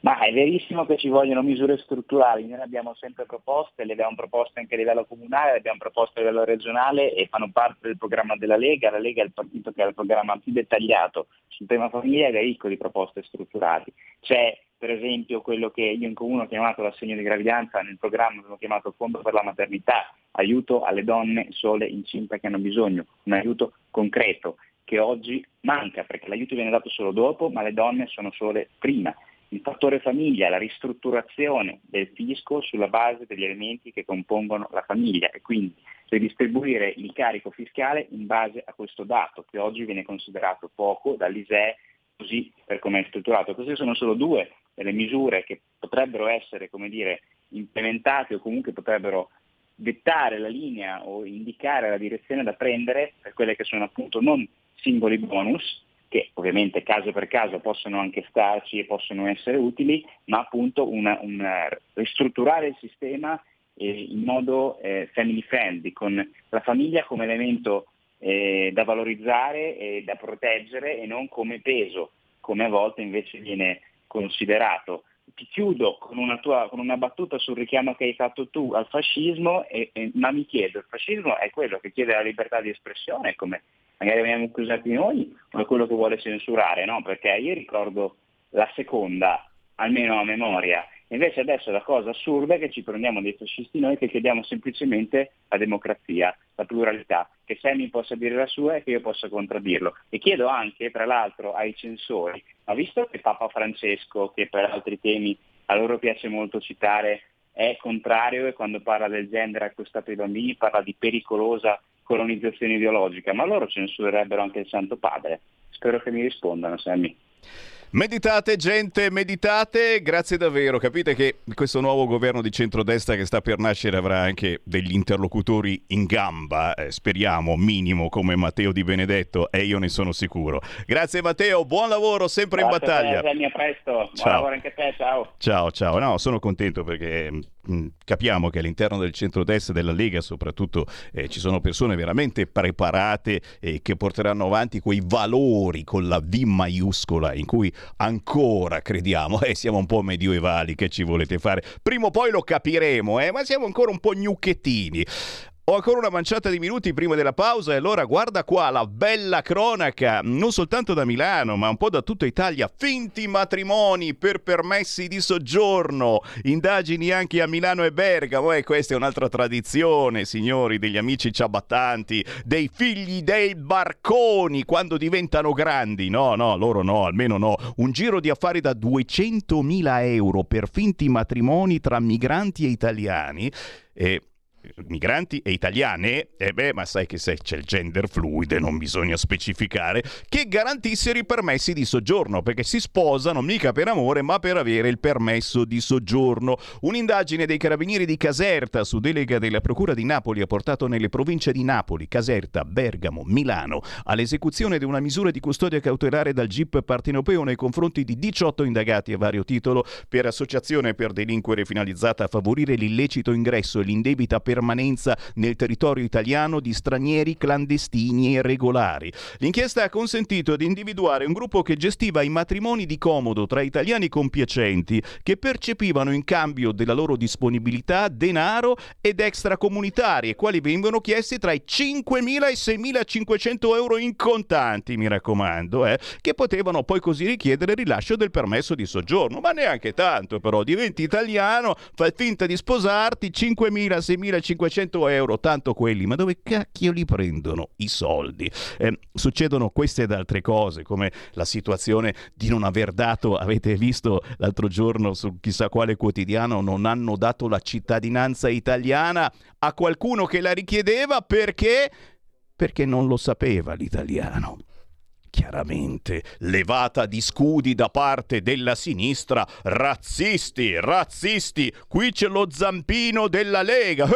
Ma è verissimo che ci vogliono misure strutturali, noi ne abbiamo sempre proposte, le abbiamo proposte anche a livello comunale, le abbiamo proposte a livello regionale e fanno parte del programma della Lega. La Lega è il partito che ha il programma più dettagliato sul tema famiglia ed è ricco di proposte strutturali. C'è per esempio quello che io in comune ho chiamato l'assegno di gravidanza, nel programma abbiamo chiamato Fondo per la maternità, aiuto alle donne sole incinte che hanno bisogno, un aiuto concreto che oggi manca perché l'aiuto viene dato solo dopo, ma le donne sono sole prima. Il fattore famiglia, la ristrutturazione del fisco sulla base degli elementi che compongono la famiglia e quindi ridistribuire il carico fiscale in base a questo dato che oggi viene considerato poco dall'I S E E, così per come è strutturato. Queste sono solo due delle misure che potrebbero essere, come dire, implementate o comunque potrebbero dettare la linea o indicare la direzione da prendere per quelle che sono appunto non singoli bonus, che ovviamente caso per caso possono anche starci e possono essere utili, ma appunto una, una ristrutturare il sistema eh, in modo eh, family friendly, con la famiglia come elemento eh, da valorizzare e da proteggere e non come peso, come a volte invece viene considerato. Ti chiudo con una, tua, con una battuta sul richiamo che hai fatto tu al fascismo, e, e, ma mi chiedo, il fascismo è quello che chiede la libertà di espressione, come magari veniamo accusati noi, o è quello che vuole censurare, no? Perché io ricordo la seconda, almeno a memoria, invece adesso la cosa assurda è che ci prendiamo dei fascisti noi che chiediamo semplicemente la democrazia, la pluralità, che Sammy possa dire la sua e che io possa contraddirlo. E chiedo anche, tra l'altro, ai censori, ma visto che Papa Francesco, che per altri temi a loro piace molto citare, è contrario e quando parla del genere accostato ai bambini parla di pericolosa colonizzazione ideologica, ma loro censurerebbero anche il Santo Padre. Spero che mi rispondano, Sammy. Meditate gente, meditate, grazie davvero, capite che questo nuovo governo di centrodestra che sta per nascere avrà anche degli interlocutori in gamba, eh, speriamo, minimo come Matteo Di Benedetto, e io ne sono sicuro. Grazie Matteo, buon lavoro sempre grazie in battaglia. Grazie a presto, buon ciao. Lavoro anche a te, ciao. Ciao, ciao, no, sono contento perché mh, capiamo che all'interno del centrodestra e della Lega soprattutto eh, ci sono persone veramente preparate eh, che porteranno avanti quei valori con la V maiuscola in cui ancora crediamo e eh, siamo un po' medioevali, che ci volete fare, prima o poi lo capiremo eh, ma siamo ancora un po' gnucchettini. Ho ancora una manciata di minuti prima della pausa e allora guarda qua la bella cronaca, non soltanto da Milano ma un po' da tutta Italia, finti matrimoni per permessi di soggiorno, indagini anche a Milano e Bergamo, e eh, questa è un'altra tradizione, signori, degli amici ciabattanti, dei figli dei barconi quando diventano grandi, no no, loro no, almeno no, un giro di affari da duecentomila euro per finti matrimoni tra migranti e italiani e... migranti e italiane, eh beh, ma sai che se c'è il gender fluid non bisogna specificare, che garantissero i permessi di soggiorno, perché si sposano mica per amore ma per avere il permesso di soggiorno. Un'indagine dei carabinieri di Caserta su delega della procura di Napoli ha portato nelle province di Napoli, Caserta, Bergamo, Milano all'esecuzione di una misura di custodia cautelare dal G I P partenopeo nei confronti di diciotto indagati a vario titolo per associazione per delinquere finalizzata a favorire l'illecito ingresso e l'indebita per permanenza nel territorio italiano di stranieri clandestini e irregolari. L'inchiesta ha consentito di individuare un gruppo che gestiva i matrimoni di comodo tra italiani compiacenti che percepivano in cambio della loro disponibilità denaro ed extracomunitari, e quali venivano chiesti tra i cinquemila e seimilacinquecento euro in contanti, mi raccomando, eh, che potevano poi così richiedere il rilascio del permesso di soggiorno. Ma neanche tanto, però, diventi italiano, fai finta di sposarti, cinquemila, seimilacinquecento duemilacinquecento euro, tanto quelli, ma dove cacchio li prendono i soldi? Eh, succedono queste ed altre cose, come la situazione di non aver dato, avete visto l'altro giorno su chissà quale quotidiano, non hanno dato la cittadinanza italiana a qualcuno che la richiedeva perché perché non lo sapeva l'italiano. Chiaramente levata di scudi da parte della sinistra, razzisti, razzisti, qui c'è lo zampino della Lega,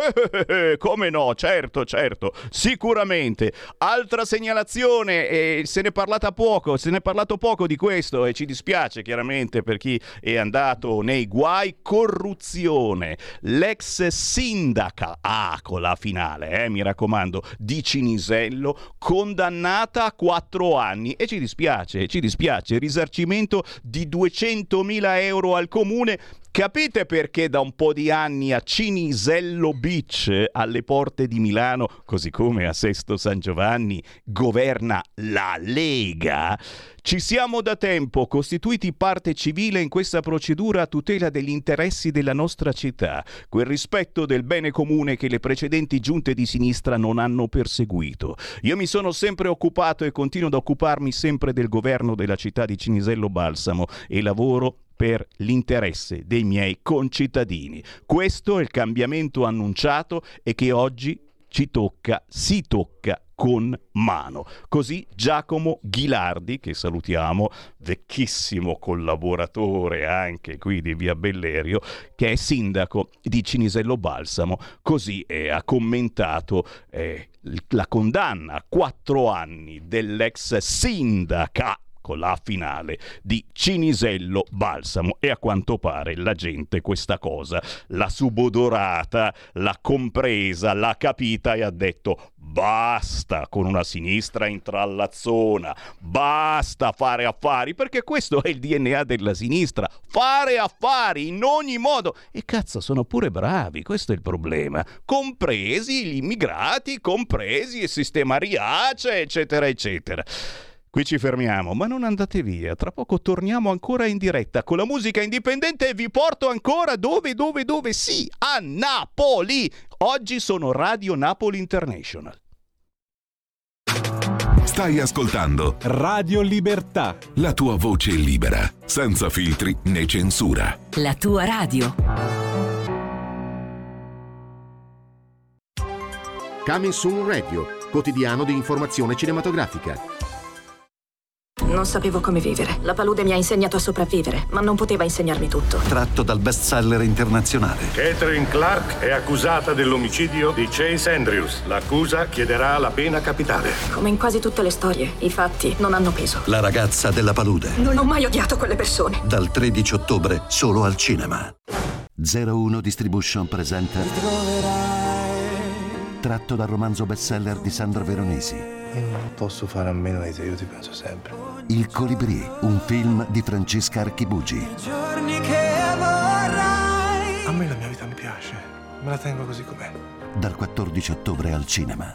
come no, certo, certo, sicuramente. Altra segnalazione, eh, se ne è parlata poco, se ne è parlato poco di questo e ci dispiace chiaramente per chi è andato nei guai, corruzione, l'ex sindaca, ah, con la finale, eh, mi raccomando, di Cinisello, condannata a quattro anni. E ci dispiace, ci dispiace, risarcimento di duecentomila euro al comune. Capite perché da un po' di anni a Cinisello Beach, alle porte di Milano, così come a Sesto San Giovanni, governa la Lega? Ci siamo da tempo costituiti parte civile in questa procedura a tutela degli interessi della nostra città, quel rispetto del bene comune che le precedenti giunte di sinistra non hanno perseguito. Io mi sono sempre occupato e continuo ad occuparmi sempre del governo della città di Cinisello Balsamo e lavoro per l'interesse dei miei concittadini. Questo è il cambiamento annunciato e che oggi ci tocca, si tocca con mano. Così Giacomo Ghilardi, che salutiamo, vecchissimo collaboratore anche qui di Via Bellerio, che è sindaco di Cinisello Balsamo, così eh, ha commentato eh, la condanna a quattro anni dell'ex sindaca la finale di Cinisello Balsamo. E a quanto pare la gente questa cosa l'ha subodorata, l'ha compresa, l'ha capita e ha detto basta con una sinistra intrallazzona, basta fare affari, perché questo è il D N A della sinistra, fare affari in ogni modo. E cazzo, sono pure bravi, questo è il problema, compresi gli immigrati, compresi il sistema Riace, eccetera eccetera. Qui ci fermiamo, ma non andate via, tra poco torniamo ancora in diretta con la musica indipendente e vi porto ancora dove, dove, dove, sì, a Napoli! Oggi sono Radio Napoli International. Stai ascoltando Radio Libertà, la tua voce libera, senza filtri né censura. La tua radio. Coming Soon Radio, quotidiano di informazione cinematografica. Non sapevo come vivere. La palude mi ha insegnato a sopravvivere, ma non poteva insegnarmi tutto. Tratto dal bestseller internazionale. Catherine Clark è accusata dell'omicidio di Chase Andrews. L'accusa chiederà la pena capitale. Come in quasi tutte le storie, i fatti non hanno peso. La ragazza della palude. Non ho mai odiato quelle persone. Dal tredici ottobre solo al cinema. zero uno Distribution presenta Tratto dal romanzo bestseller di Sandra Veronesi. Io non posso fare a meno di te, io ti penso sempre. Il Colibrì, un film di Francesca Archibugi. I giorni che vorrai. A me la mia vita mi piace, me la tengo così com'è. Dal quattordici ottobre al cinema.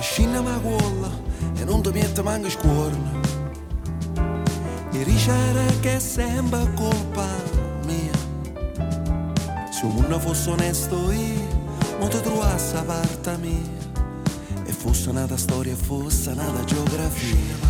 Scina ma colla e non ti mette manco scuorna. E ricciare che sembra colpa mia. Se un mondo fosse onesto io, non ti trovassi a parte mia. E fosse nata storia e fosse nata geografia.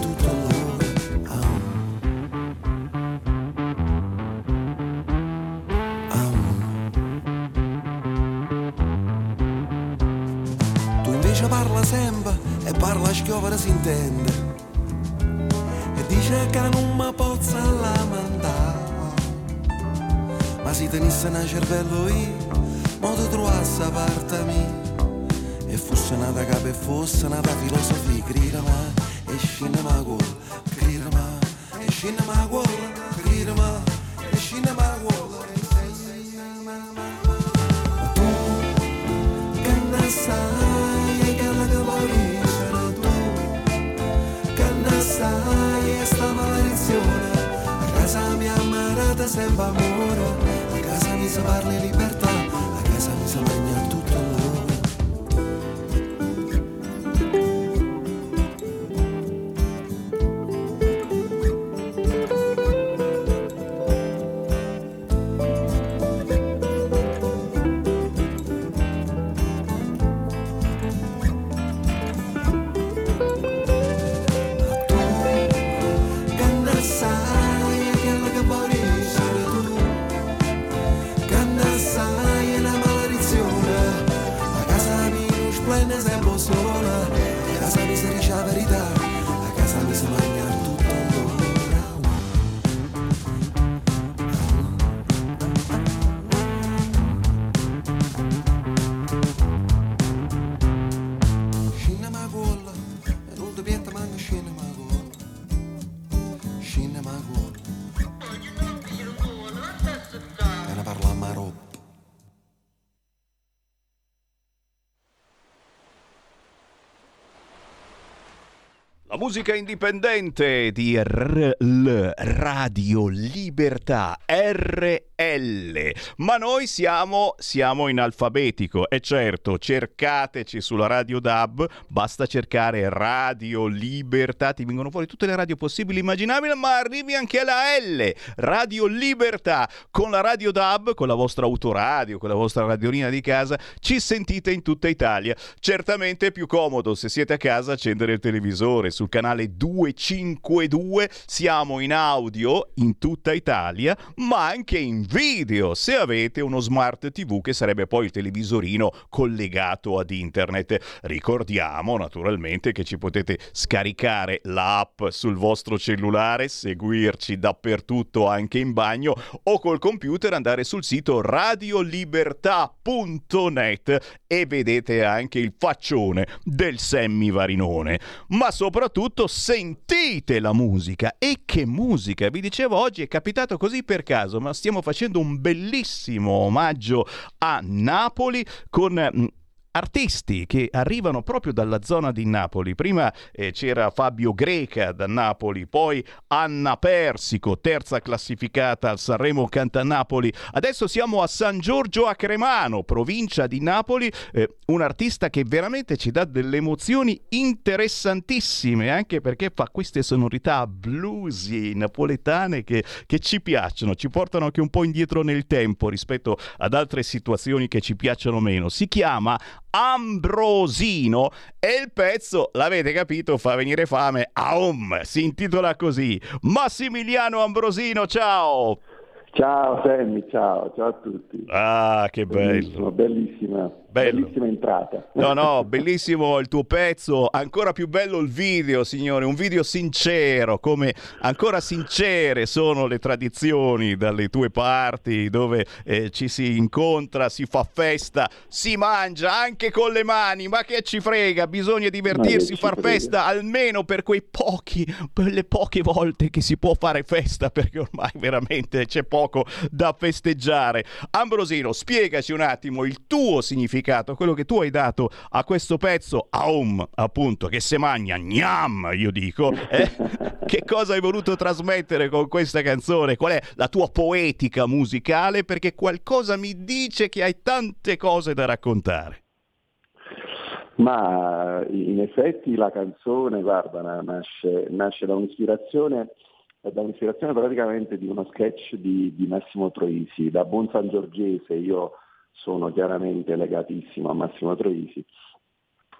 Tutto l'ora, oh. schiovere si intende, e dice che non mi posso lamentare, ma se tenesse un cervello io, mo ti trovasse a parte mia, e fosse nata capo e fosse nata filosofia, gridama e scinema gola, gridama e scinema gola, gridama e scinema gola. Tu che ne sai che la caporisce tu, che ne sai è sta maledizione, a casa mia ammarata sembra amore, a casa mi si parla libertà, mi si mangia tutto l'ora. Ma tu che ne sai che la caporisce tu, che ne sai ne sembro sola, a casa mi si dice la verità, a casa mi si mangia tutto l'ora. Cinema gola, e non ti pianta manca cinema gola, cinema gola. E ne parla a Marocco. La musica indipendente di R L, Radio Libertà, R L, ma noi siamo, siamo in alfabetico, e certo, cercateci sulla Radio D A B, basta cercare Radio Libertà, ti vengono fuori tutte le radio possibili, immaginabili, ma arrivi anche alla L, Radio Libertà, con la Radio D A B, con la vostra autoradio, con la vostra radiolina di casa, ci sentite in tutta Italia. Certamente è più comodo, se siete a casa, accendere il televisore, sul canale duecentocinquantadue, siamo in audio in tutta Italia, ma anche in video se avete uno smart T V, che sarebbe poi il televisorino collegato ad internet. Ricordiamo naturalmente che ci potete scaricare l'app sul vostro cellulare, seguirci dappertutto anche in bagno, o col computer andare sul sito radio libertà punto net e vedete anche il faccione del Sammy Varinone, ma soprattutto Soprattutto sentite la musica. E che musica! Vi dicevo, oggi è capitato così per caso, ma stiamo facendo un bellissimo omaggio a Napoli con artisti che arrivano proprio dalla zona di Napoli. Prima eh, c'era Fabio Greca da Napoli, poi Anna Persico, terza classificata al Sanremo Canta Napoli. Adesso siamo a San Giorgio a Cremano, provincia di Napoli, eh, un artista che veramente ci dà delle emozioni interessantissime, anche perché fa queste sonorità bluesy napoletane che, che ci piacciono, ci portano anche un po' indietro nel tempo rispetto ad altre situazioni che ci piacciono meno. Si chiama Ambrosino e il pezzo, l'avete capito, fa venire fame. Aum, si intitola così. Massimiliano Ambrosino, ciao. Ciao Sammy, ciao, ciao a tutti. Ah, che bello. Bellissimo, bellissima, bello. Bellissima entrata. No, no, bellissimo il tuo pezzo, ancora più bello il video, signore, un video sincero, come ancora sincere sono le tradizioni dalle tue parti, dove eh, ci si incontra, si fa festa, si mangia anche con le mani, ma che ci frega, bisogna divertirsi, far frega. Festa, almeno per quei pochi, per le poche volte che si può fare festa, perché ormai veramente c'è poco da festeggiare. Ambrosino, spiegaci un attimo il tuo significato, quello che tu hai dato a questo pezzo, Aum, appunto, che se magna, gnam, io dico. Eh? Che cosa hai voluto trasmettere con questa canzone? Qual è la tua poetica musicale? Perché qualcosa mi dice che hai tante cose da raccontare. Ma in effetti la canzone, guarda, nasce, nasce da un'ispirazione da un'ispirazione praticamente di uno sketch di, di Massimo Troisi. Da buon sangiorgese io sono chiaramente legatissimo a Massimo Troisi,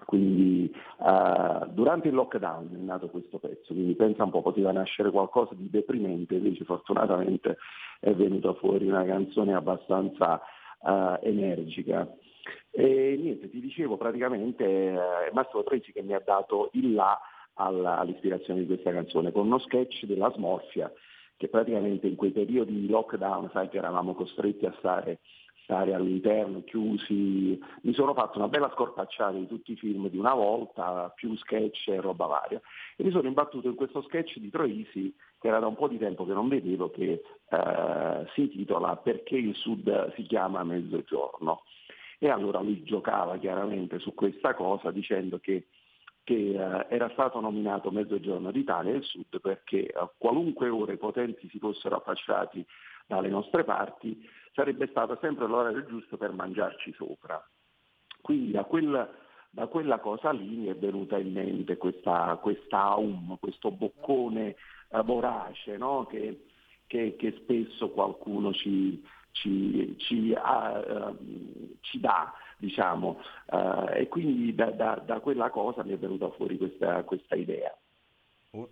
quindi uh, durante il lockdown è nato questo pezzo, quindi pensa un po', poteva nascere qualcosa di deprimente, invece fortunatamente è venuta fuori una canzone abbastanza uh, energica. E niente, ti dicevo praticamente eh, Massimo Troisi che mi ha dato il là alla, all'ispirazione di questa canzone, con uno sketch della smorfia, che praticamente in quei periodi di lockdown, sai che eravamo costretti a stare, stare all'interno, chiusi, mi sono fatto una bella scorpacciata di tutti i film di una volta, più sketch e roba varia, e mi sono imbattuto in questo sketch di Troisi che era da un po' di tempo che non vedevo, che eh, si intitola Perché il Sud si chiama Mezzogiorno. E allora lui giocava chiaramente su questa cosa dicendo che, che eh, era stato nominato Mezzogiorno d'Italia e il Sud perché a qualunque ora i potenti si fossero affacciati dalle nostre parti sarebbe stato sempre l'orario giusto per mangiarci sopra. Quindi da, quel, da quella cosa lì mi è venuta in mente questa, questa aum, questo boccone eh, vorace, no? che, che, che spesso qualcuno ci... Ci, ci, uh, uh, ci dà, diciamo, uh, e quindi da, da, da quella cosa mi è venuta fuori questa, questa idea.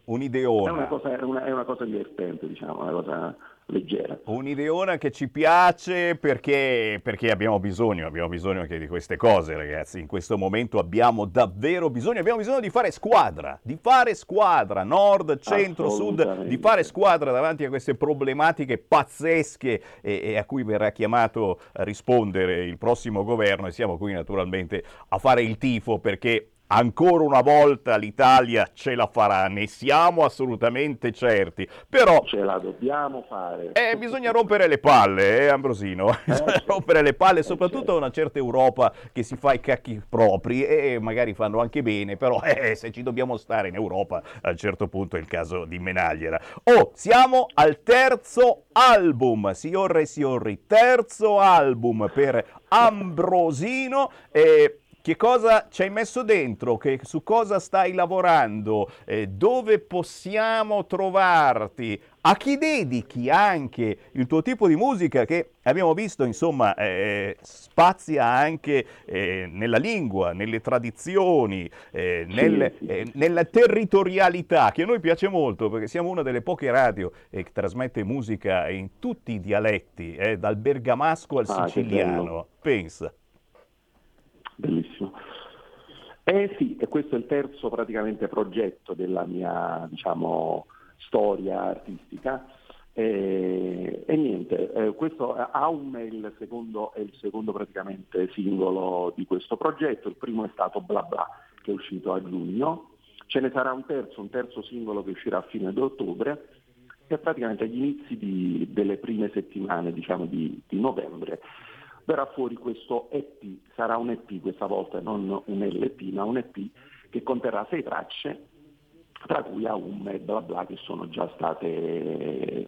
Un'ideona. È una cosa, è una, è una cosa divertente, diciamo, una cosa leggera. Un'ideona che ci piace perché, perché abbiamo bisogno, abbiamo bisogno anche di queste cose, ragazzi. In questo momento abbiamo davvero bisogno, abbiamo bisogno di fare squadra, di fare squadra, nord, centro, sud, di fare squadra davanti a queste problematiche pazzesche e, e a cui verrà chiamato a rispondere il prossimo governo, e siamo qui naturalmente a fare il tifo perché ancora una volta l'Italia ce la farà, ne siamo assolutamente certi, però... Ce la dobbiamo fare. Eh, bisogna rompere le palle, eh, Ambrosino? Eh, bisogna rompere le palle, soprattutto a una certa Europa che si fa i cacchi propri e magari fanno anche bene, però eh, se ci dobbiamo stare in Europa a un certo punto è il caso di menagliela. Oh, siamo al terzo album, signore e signori, terzo album per Ambrosino e... Che cosa ci hai messo dentro? Che, su cosa stai lavorando? Eh, dove possiamo trovarti? A chi dedichi anche il tuo tipo di musica che abbiamo visto, insomma, eh, spazia anche eh, nella lingua, nelle tradizioni, eh, nel, eh, nella territorialità, che a noi piace molto perché siamo una delle poche radio eh, che trasmette musica in tutti i dialetti, eh, dal bergamasco al ah, siciliano. Pensa. Bellissimo. Eh sì, e questo è il terzo praticamente progetto della mia, diciamo, storia artistica e, e niente, eh, questo Aum è il secondo, è il secondo praticamente singolo di questo progetto. Il primo è stato Bla Bla, che è uscito a giugno, ce ne sarà un terzo, un terzo singolo che uscirà a fine di ottobre e praticamente agli inizi di, delle prime settimane, diciamo, di, di novembre verrà fuori questo E P, sarà un E P questa volta, non un L P, ma un E P che conterrà sei tracce, tra cui Aum e Bla Bla che sono già state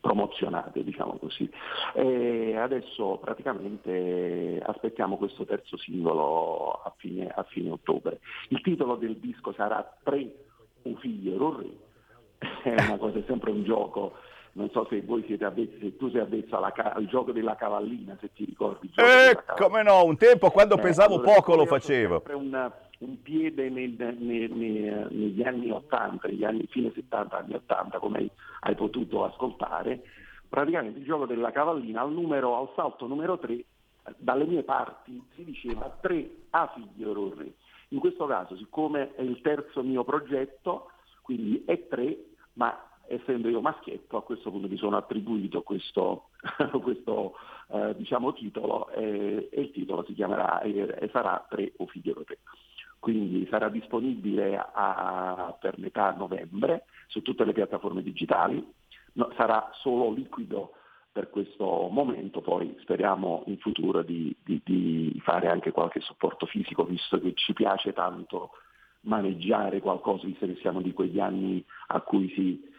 promozionate, diciamo così. E adesso praticamente aspettiamo questo terzo singolo a fine, a fine ottobre. Il titolo del disco sarà Tre, un figlio e un re, è una cosa, è sempre un gioco. Non so se voi siete avvezzi, se tu sei avvezzo alla ca- al gioco della cavallina, se ti ricordi. Eh, come no, un tempo quando eh, pesavo allora, poco lo facevo. Sempre un, un piede nel, nel, nel, negli anni ottanta, negli anni fine settanta, anni ottanta, come hai, hai potuto ascoltare. Praticamente il gioco della cavallina al numero, al salto numero tre, dalle mie parti si diceva tre a figlio ero re. In questo caso, siccome è il terzo mio progetto, quindi è tre, ma essendo io maschietto, a questo punto mi sono attribuito questo, questo eh, diciamo titolo eh, e il titolo si chiamerà e eh, sarà Tre o Figlio o Tre. Quindi sarà disponibile a, per metà novembre su tutte le piattaforme digitali, no, sarà solo liquido per questo momento, poi speriamo in futuro di, di, di fare anche qualche supporto fisico, visto che ci piace tanto maneggiare qualcosa, visto che siamo di quegli anni a cui si...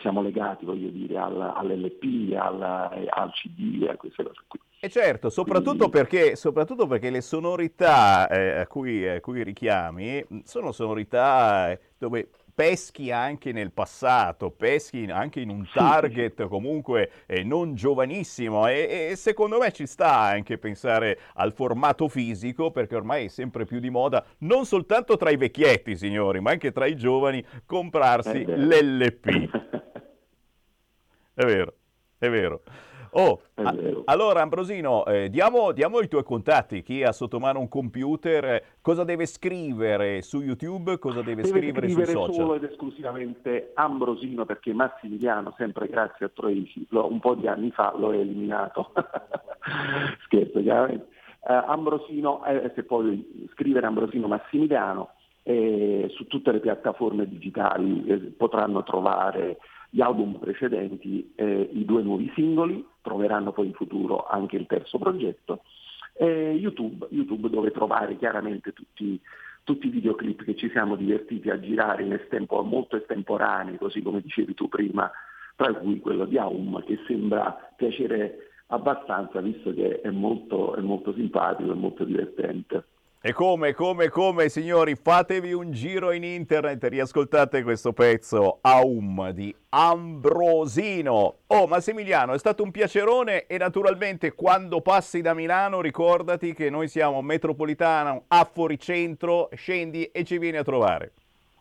siamo legati, voglio dire, all'L P, al C D, a queste cose qui. E certo, soprattutto perché, soprattutto perché le sonorità eh, a, cui, a cui richiami sono sonorità dove peschi anche nel passato, peschi anche in un target comunque eh, non giovanissimo e, e secondo me ci sta anche pensare al formato fisico perché ormai è sempre più di moda, non soltanto tra i vecchietti signori, ma anche tra i giovani, comprarsi l'L P. È vero, è vero. Oh, a- allora Ambrosino, eh, diamo, diamo i tuoi contatti. Chi ha sotto mano un computer, eh, cosa deve scrivere su YouTube, cosa deve, deve scrivere, scrivere sui social? Solo ed esclusivamente Ambrosino, perché Massimiliano, sempre grazie a Troisi, lo, un po' di anni fa l'ho eliminato. Scherzo, chiaramente. Uh, Ambrosino, eh, se puoi scrivere Ambrosino Massimiliano, eh, su tutte le piattaforme digitali eh, potranno trovare gli album precedenti, eh, i due nuovi singoli, troveranno poi in futuro anche il terzo progetto, eh, YouTube, YouTube dove trovare chiaramente tutti, tutti i videoclip che ci siamo divertiti a girare in estempo, molto estemporanei, così come dicevi tu prima, tra cui quello di Aum, che sembra piacere abbastanza, visto che è molto, è molto simpatico, è molto divertente. E come, come, come, signori, fatevi un giro in internet e riascoltate questo pezzo Aum di Ambrosino. Oh, Massimiliano, è stato un piacerone e naturalmente quando passi da Milano ricordati che noi siamo metropolitana, a fuoricentro, scendi e ci vieni a trovare.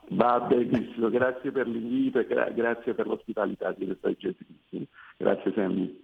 Va benissimo, grazie per l'invito e gra- grazie per l'ospitalità, siete stati gentilissimi. Grazie Sammy.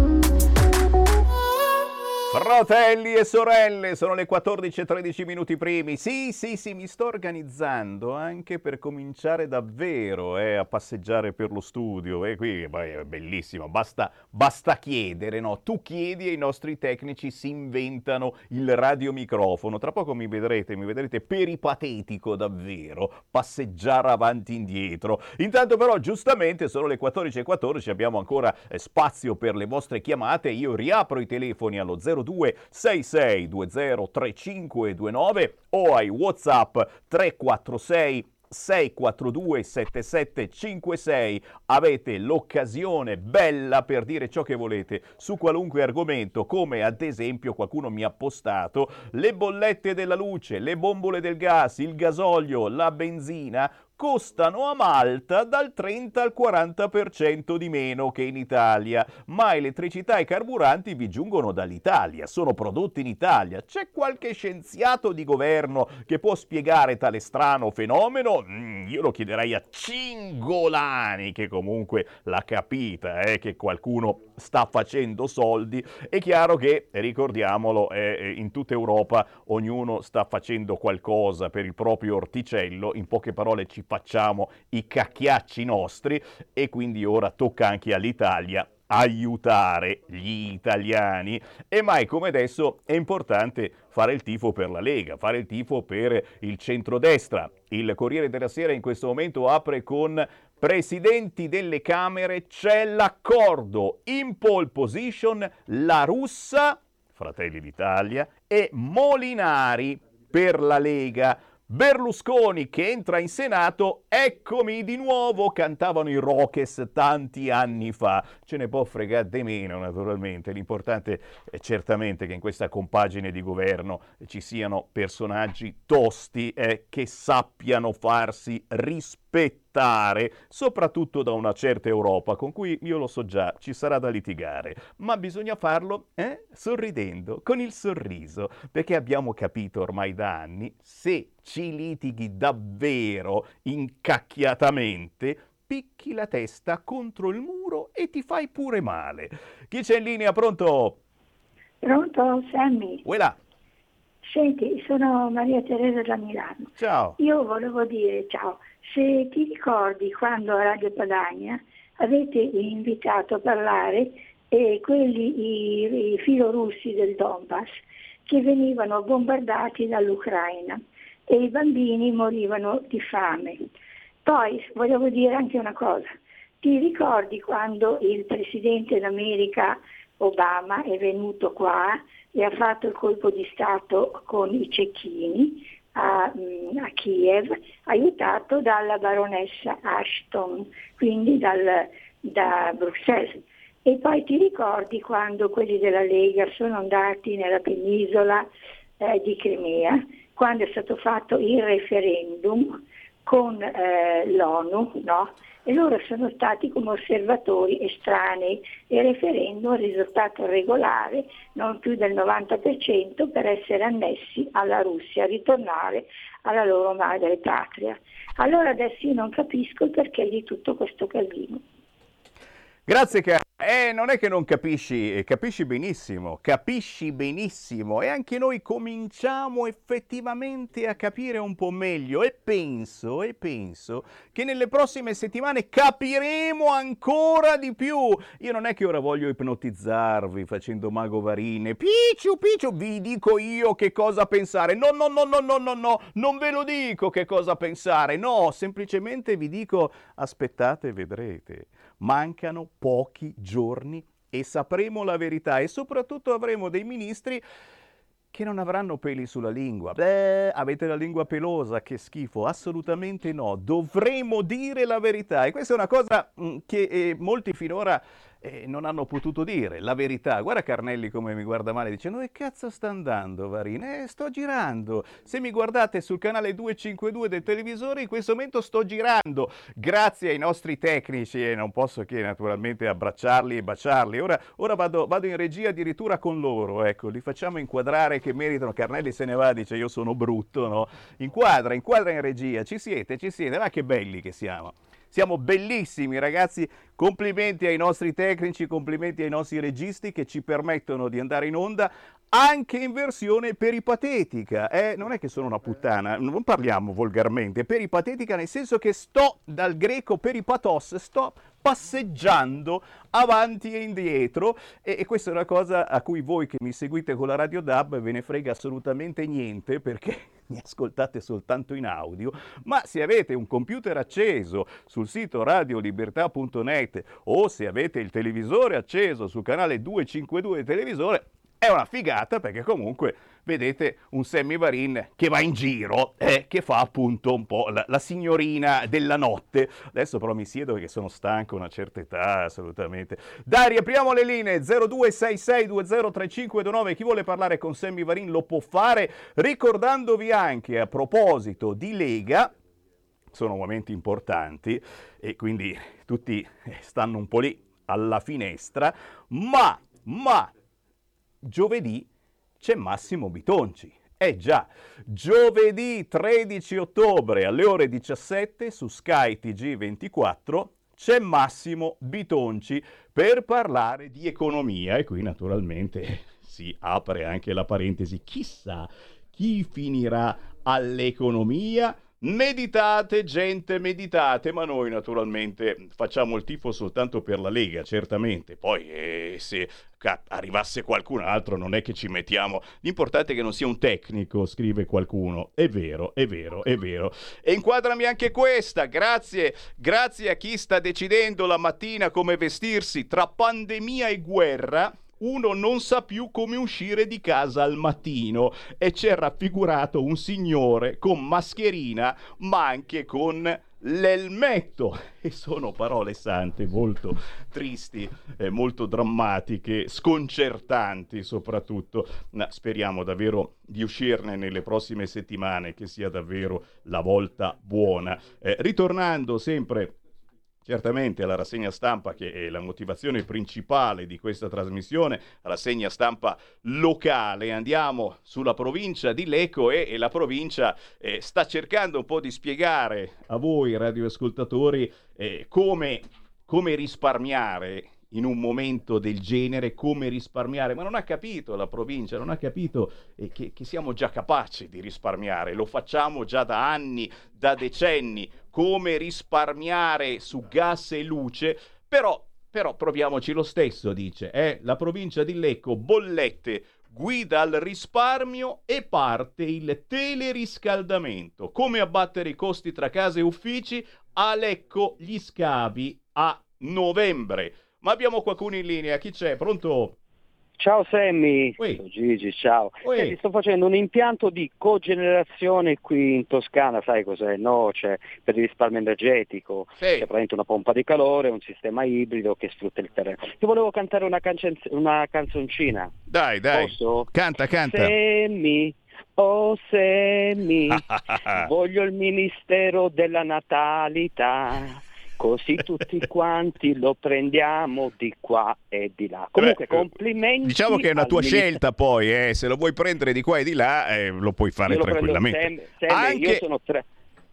Fratelli e sorelle, sono le quattordici e tredici minuti primi. Sì, sì, sì, mi sto organizzando anche per cominciare davvero eh, a passeggiare per lo studio. E eh, qui beh, è bellissimo, basta, basta chiedere, no? Tu chiedi e i nostri tecnici si inventano il radiomicrofono. Tra poco mi vedrete, mi vedrete peripatetico davvero, passeggiare avanti e indietro. Intanto però, giustamente, sono le quattordici e quattordici, abbiamo ancora eh, spazio per le vostre chiamate. Io riapro i telefoni allo zero due sei sei due zero tre cinque due nove o ai WhatsApp tre quattro sei sei quattro due sette sette cinque sei. Avete l'occasione bella per dire ciò che volete su qualunque argomento, come ad esempio qualcuno mi ha postato le bollette della luce, le bombole del gas, il gasolio, la benzina costano a Malta dal trenta al quaranta per cento di meno che in Italia, ma elettricità e carburanti vi giungono dall'Italia, sono prodotti in Italia. C'è qualche scienziato di governo che può spiegare tale strano fenomeno? Mm, io lo chiederei a Cingolani, che comunque l'ha capita, eh, che qualcuno sta facendo soldi. È chiaro che, ricordiamolo, eh, in tutta Europa ognuno sta facendo qualcosa per il proprio orticello, in poche parole ci facciamo i cacchiacci nostri e quindi ora tocca anche all'Italia aiutare gli italiani. E mai come adesso è importante fare il tifo per la Lega, fare il tifo per il centrodestra. Il Corriere della Sera in questo momento apre con presidenti delle Camere, c'è l'accordo, in pole position La Russa, Fratelli d'Italia, e Molinari per la Lega. Berlusconi che entra in Senato, eccomi di nuovo, cantavano i Rockes tanti anni fa. Ce ne può fregare di meno naturalmente, l'importante è certamente che in questa compagine di governo ci siano personaggi tosti eh, che sappiano farsi rispettare, soprattutto da una certa Europa con cui, io lo so già, ci sarà da litigare, ma bisogna farlo eh, sorridendo, con il sorriso, perché abbiamo capito ormai da anni, se ci litighi davvero incacchiatamente, picchi la testa contro il muro e ti fai pure male. Chi c'è in linea? Pronto? Pronto, Sammy. Uela. Senti, sono Maria Teresa da Milano. Ciao. Io volevo dire, ciao, se ti ricordi quando a Radio Padania avete invitato a parlare eh, quelli, i, i filorussi del Donbass, che venivano bombardati dall'Ucraina e i bambini morivano di fame. Poi volevo dire anche una cosa, ti ricordi quando il presidente d'America Obama è venuto qua e ha fatto il colpo di Stato con i cecchini a, a Kiev, aiutato dalla baronessa Ashton, quindi dal, da Bruxelles? E poi ti ricordi quando quelli della Lega sono andati nella penisola eh, di Crimea, quando è stato fatto il referendum con eh, l'ONU, no? E loro sono stati come osservatori estranei e il referendum è risultato regolare, non più del novanta per cento, per essere annessi alla Russia, ritornare alla loro madre patria. Allora adesso io non capisco il perché di tutto questo casino. Grazie cara. Eh, non è che non capisci, capisci benissimo, capisci benissimo e anche noi cominciamo effettivamente a capire un po' meglio e penso, e penso che nelle prossime settimane capiremo ancora di più. Io non è che ora voglio ipnotizzarvi facendo mago varine, picciu picciu, vi dico io che cosa pensare, no no no no no no no, non ve lo dico che cosa pensare, no, semplicemente vi dico aspettate e vedrete. Mancano pochi giorni e sapremo la verità e soprattutto avremo dei ministri che non avranno peli sulla lingua. Beh, avete la lingua pelosa, che schifo, assolutamente no, dovremo dire la verità e questa è una cosa mh, che eh, molti finora eh, non hanno potuto dire, la verità. Guarda Carnelli come mi guarda male, dice, no che cazzo sta andando Varin? Eh, sto girando, se mi guardate sul canale duecentocinquantadue del televisore in questo momento sto girando, grazie ai nostri tecnici e eh, non posso che naturalmente abbracciarli e baciarli, ora, ora vado, vado in regia addirittura con loro, ecco, li facciamo inquadrare che meritano. Carnelli se ne va, dice io sono brutto, no? Inquadra, inquadra in regia, ci siete, ci siete, ma che belli che siamo. Siamo bellissimi ragazzi, complimenti ai nostri tecnici, complimenti ai nostri registi che ci permettono di andare in onda anche in versione peripatetica. Eh, non è che sono una puttana, non parliamo volgarmente, peripatetica nel senso che sto, dal greco peripatos, sto passeggiando avanti e indietro e, e questa è una cosa a cui voi che mi seguite con la Radio D A B ve ne frega assolutamente niente perché mi ascoltate soltanto in audio, ma se avete un computer acceso sul sito radio libertà punto net o se avete il televisore acceso sul canale duecentocinquantadue del televisore è una figata perché comunque vedete un Sammy Varin che va in giro e eh, che fa appunto un po' la, la signorina della notte. Adesso però mi siedo perché sono stanco, una certa età assolutamente. Dai, riapriamo le linee zero due sei sei due zero tre cinque due nove. Chi vuole parlare con Sammy Varin lo può fare, ricordandovi anche a proposito di Lega, sono momenti importanti e quindi tutti stanno un po' lì alla finestra, ma, ma giovedì c'è Massimo Bitonci. Eh già, giovedì tredici ottobre alle ore diciassette su Sky T G ventiquattro c'è Massimo Bitonci per parlare di economia e qui naturalmente si apre anche la parentesi. Chissà chi finirà all'economia. Meditate gente, meditate, ma noi naturalmente facciamo il tifo soltanto per la Lega, certamente, poi eh, se cap- arrivasse qualcun altro non è che ci mettiamo, l'importante è che non sia un tecnico, scrive qualcuno, è vero, è vero, è vero, e inquadrami anche questa, grazie, grazie a chi sta decidendo la mattina come vestirsi tra pandemia e guerra. Uno non sa più come uscire di casa al mattino e c'è raffigurato un signore con mascherina ma anche con l'elmetto e sono parole sante molto tristi, eh, molto drammatiche, sconcertanti soprattutto. No, speriamo davvero di uscirne nelle prossime settimane, che sia davvero la volta buona. Eh, ritornando sempre certamente alla rassegna stampa, che è la motivazione principale di questa trasmissione, rassegna stampa locale, andiamo sulla provincia di Lecco e, e la provincia eh, sta cercando un po' di spiegare a voi radioascoltatori eh, come, come risparmiare in un momento del genere, come risparmiare, ma non ha capito la provincia, non ha capito eh, che, che siamo già capaci di risparmiare, lo facciamo già da anni, da decenni, come risparmiare su gas e luce, però, però proviamoci lo stesso, dice, eh? La provincia di Lecco, bollette, guida al risparmio e parte il teleriscaldamento, come abbattere i costi tra case e uffici, a Lecco gli scavi a novembre. Ma abbiamo qualcuno in linea, chi c'è? Pronto? Ciao Sammy, ciao Gigi, ciao. Senti, sto facendo un impianto di cogenerazione qui in Toscana, sai cos'è? No, c'è, cioè, per il risparmio energetico, sì. C'è praticamente una pompa di calore, un sistema ibrido che sfrutta il terreno. Ti volevo cantare una, cancenz- una canzoncina. Dai, dai. Posso? Canta, canta. Sammy, Oh Semmi, voglio il ministero della natalità, così tutti quanti lo prendiamo di qua e di là. Comunque, beh, complimenti. Diciamo che è una tua ministero. Scelta poi, eh, se lo vuoi prendere di qua e di là, eh, lo puoi fare lo tranquillamente. Prendo, Sem, Sem, anche, io sono tre.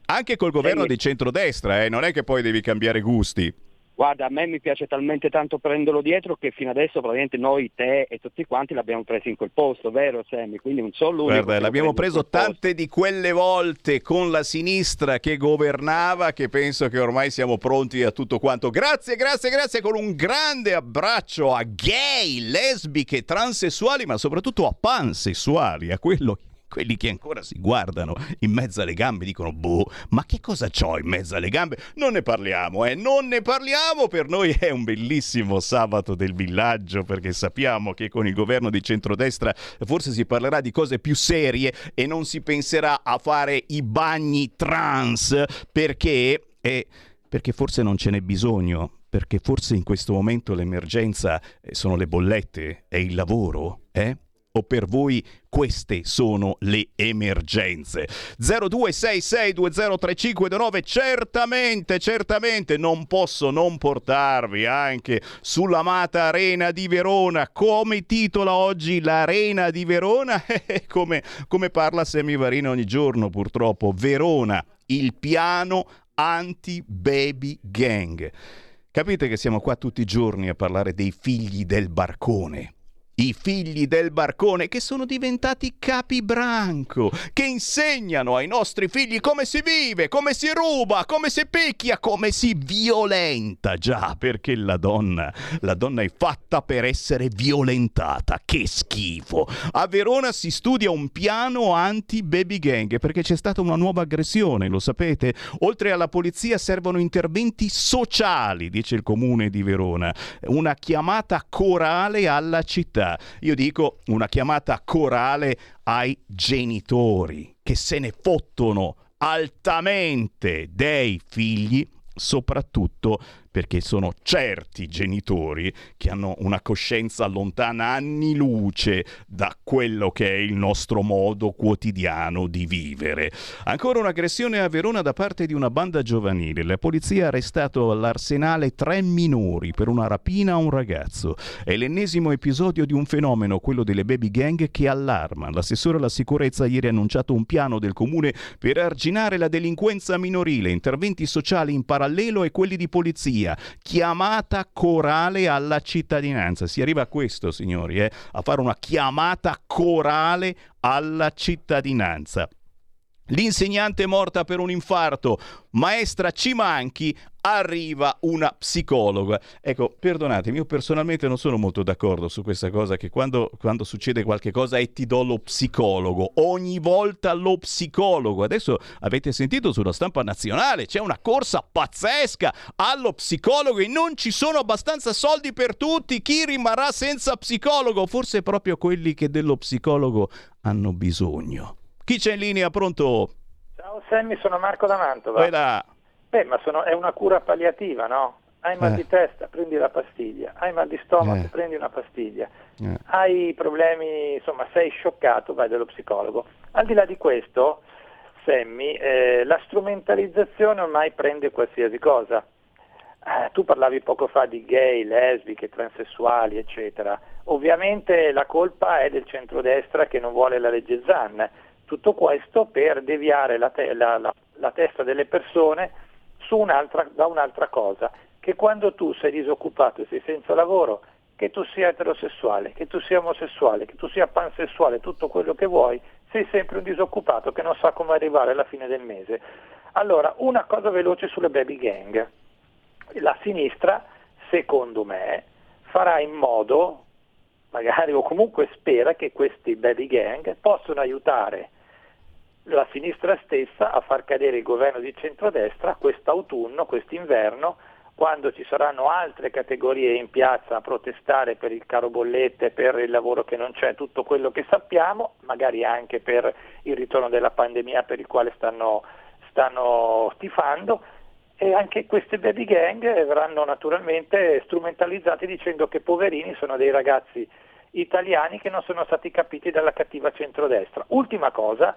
Anche col governo Sem. Di centrodestra, eh, non è che poi devi cambiare gusti. Guarda, a me mi piace talmente tanto prenderlo dietro che fino adesso praticamente noi, te e tutti quanti l'abbiamo preso in quel posto, vero Sammy? Quindi non solo lui. Guarda, l'abbiamo preso tante di quelle volte con la sinistra che governava, che penso che ormai siamo pronti a tutto quanto. Grazie, grazie, grazie, con un grande abbraccio a gay, lesbiche, transessuali, ma soprattutto a pansessuali, a quello quelli che ancora si guardano in mezzo alle gambe, dicono boh, ma che cosa c'ho in mezzo alle gambe? Non ne parliamo, eh, non ne parliamo. Per noi è un bellissimo sabato del villaggio, perché sappiamo che con il governo di centrodestra forse si parlerà di cose più serie e non si penserà a fare i bagni trans, perché eh, perché forse non ce n'è bisogno, perché forse in questo momento l'emergenza sono le bollette, è il lavoro, eh? O per voi queste sono le emergenze? zero due sei sei due zero tre cinque due nove. Certamente, certamente non posso non portarvi anche sull'amata Arena di Verona. Come titola oggi l'Arena di Verona? come, come parla Sammy Varin ogni giorno, purtroppo. Verona, il piano anti-baby gang. Capite che siamo qua tutti i giorni a parlare dei figli del barcone. I figli del barcone che sono diventati capibranco, che insegnano ai nostri figli come si vive, come si ruba, come si picchia, come si violenta. Già, perché la donna, la donna è fatta per essere violentata. Che schifo. A Verona si studia un piano anti-baby gang perché c'è stata una nuova aggressione, lo sapete? Oltre alla polizia servono interventi sociali, dice il comune di Verona. Una chiamata corale alla città. Io dico una chiamata corale ai genitori che se ne fottono altamente dei figli, soprattutto perché sono certi genitori che hanno una coscienza lontana anni luce da quello che è il nostro modo quotidiano di vivere. Ancora un'aggressione a Verona da parte di una banda giovanile. La polizia ha arrestato all'Arsenale tre minori per una rapina a un ragazzo. È l'ennesimo episodio di un fenomeno, quello delle baby gang, che allarma. L'assessore alla sicurezza ieri ha annunciato un piano del comune per arginare la delinquenza minorile, interventi sociali in parallelo e quelli di polizia. Chiamata corale alla cittadinanza. Si arriva a questo, signori, eh? A fare una chiamata corale alla cittadinanza. L'insegnante morta per un infarto, maestra ci manchi, arriva una psicologa. Ecco, perdonatemi, io personalmente non sono molto d'accordo su questa cosa, che quando, quando succede qualche cosa e ti do lo psicologo, ogni volta lo psicologo. Adesso avete sentito sulla stampa nazionale, c'è una corsa pazzesca allo psicologo e non ci sono abbastanza soldi per tutti. Chi rimarrà senza psicologo? Forse proprio quelli che dello psicologo hanno bisogno. Chi c'è in linea? Pronto? Ciao Sammy, sono Marco da Mantova. Quella... Beh, ma sono... è una cura palliativa, no? Hai mal eh. di testa, prendi la pastiglia. Hai mal di stomaco, eh. prendi una pastiglia. Eh. Hai problemi, insomma, sei scioccato, vai dallo psicologo. Al di là di questo, Sammy, eh, la strumentalizzazione ormai prende qualsiasi cosa. Eh, tu parlavi poco fa di gay, lesbiche, transessuali, eccetera. Ovviamente la colpa è del centrodestra che non vuole la legge Zan. Tutto questo per deviare la, te- la, la, la testa delle persone su un'altra, da un'altra cosa, che quando tu sei disoccupato e sei senza lavoro, che tu sia eterosessuale, che tu sia omosessuale, che tu sia pansessuale, tutto quello che vuoi, sei sempre un disoccupato che non sa come arrivare alla fine del mese. Allora, una cosa veloce sulle baby gang. La sinistra, secondo me, farà in modo, magari, o comunque spera, che questi baby gang possano aiutare la sinistra stessa a far cadere il governo di centrodestra quest'autunno, quest'inverno, quando ci saranno altre categorie in piazza a protestare per il caro bollette, per il lavoro che non c'è, tutto quello che sappiamo, magari anche per il ritorno della pandemia per il quale stanno, stanno tifando. E anche queste baby gang verranno naturalmente strumentalizzate dicendo che poverini sono dei ragazzi italiani che non sono stati capiti dalla cattiva centrodestra. Ultima cosa,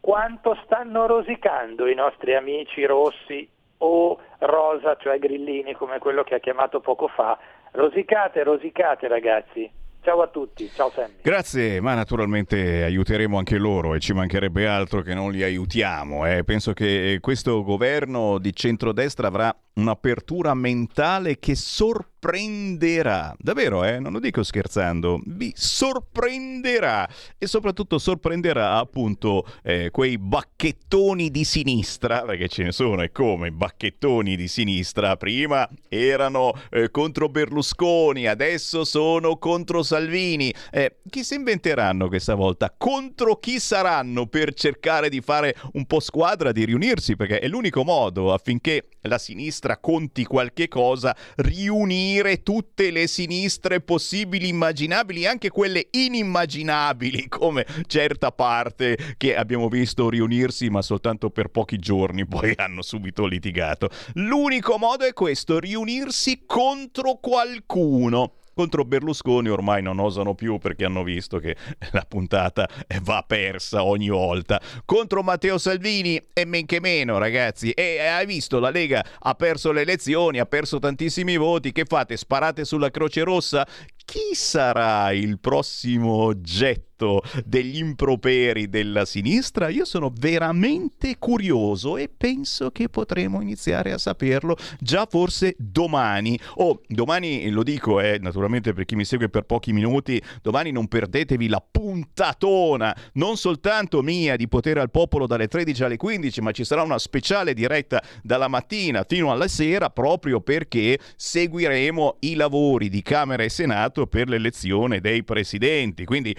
quanto stanno rosicando i nostri amici rossi o rosa, cioè grillini, come quello che ha chiamato poco fa. Rosicate, rosicate ragazzi. Ciao a tutti, ciao Sammy. Grazie, ma naturalmente aiuteremo anche loro e ci mancherebbe altro che non li aiutiamo. Eh. Penso che questo governo di centrodestra avrà un'apertura mentale che sorprenderà. Davvero, eh? Non lo dico scherzando. Vi sorprenderà e soprattutto sorprenderà appunto eh, quei bacchettoni di sinistra, perché ce ne sono e come bacchettoni di sinistra. Prima erano eh, contro Berlusconi, adesso sono contro Salvini. Eh, chi si inventeranno questa volta? Contro chi saranno per cercare di fare un po' squadra, di riunirsi? Perché è l'unico modo affinché la sinistra conti qualche cosa, riunire tutte le sinistre possibili, immaginabili, anche quelle inimmaginabili, come certa parte che abbiamo visto riunirsi ma soltanto per pochi giorni, poi hanno subito litigato. L'unico modo è questo, riunirsi contro qualcuno. Contro Berlusconi ormai non osano più perché hanno visto che la puntata va persa ogni volta. Contro Matteo Salvini e men che meno, ragazzi. E hai visto, la Lega ha perso le elezioni, ha perso tantissimi voti. Che fate? Sparate sulla Croce Rossa? Chi sarà il prossimo oggetto degli improperi della sinistra? Io sono veramente curioso e penso che potremo iniziare a saperlo già forse domani. Oh, domani lo dico, eh, naturalmente per chi mi segue per pochi minuti, domani non perdetevi la puntatona, non soltanto mia di Potere al Popolo dalle tredici alle quindici, ma ci sarà una speciale diretta dalla mattina fino alla sera proprio perché seguiremo i lavori di Camera e Senato per l'elezione dei presidenti, quindi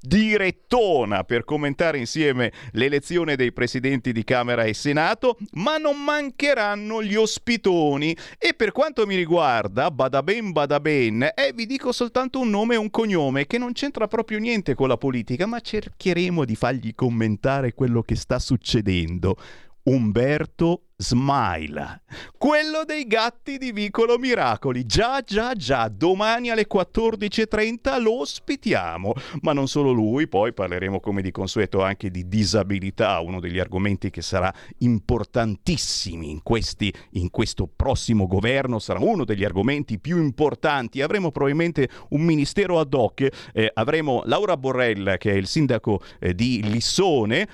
direttona per commentare insieme l'elezione dei presidenti di Camera e Senato, ma non mancheranno gli ospitoni. E per quanto mi riguarda, badaben badaben, eh, vi dico soltanto un nome e un cognome che non c'entra proprio niente con la politica, ma cercheremo di fargli commentare quello che sta succedendo. Umberto Smaila, quello dei gatti di Vicolo Miracoli, già già già, domani alle quattordici e trenta lo ospitiamo, ma non solo lui, poi parleremo come di consueto anche di disabilità, uno degli argomenti che sarà importantissimi in, questi, in questo prossimo governo, sarà uno degli argomenti più importanti, avremo probabilmente un ministero ad hoc, eh, avremo Laura Borrella che è il sindaco eh, di Lissone,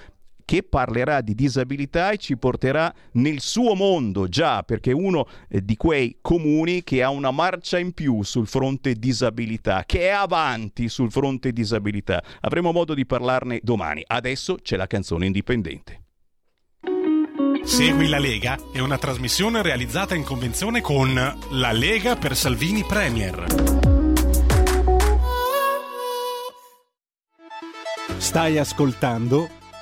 che parlerà di disabilità e ci porterà nel suo mondo, già perché è uno di quei comuni che ha una marcia in più sul fronte disabilità, che è avanti sul fronte disabilità. Avremo modo di parlarne domani. Adesso c'è la canzone indipendente. Segui la Lega è una trasmissione realizzata in convenzione con La Lega per Salvini Premier. Stai ascoltando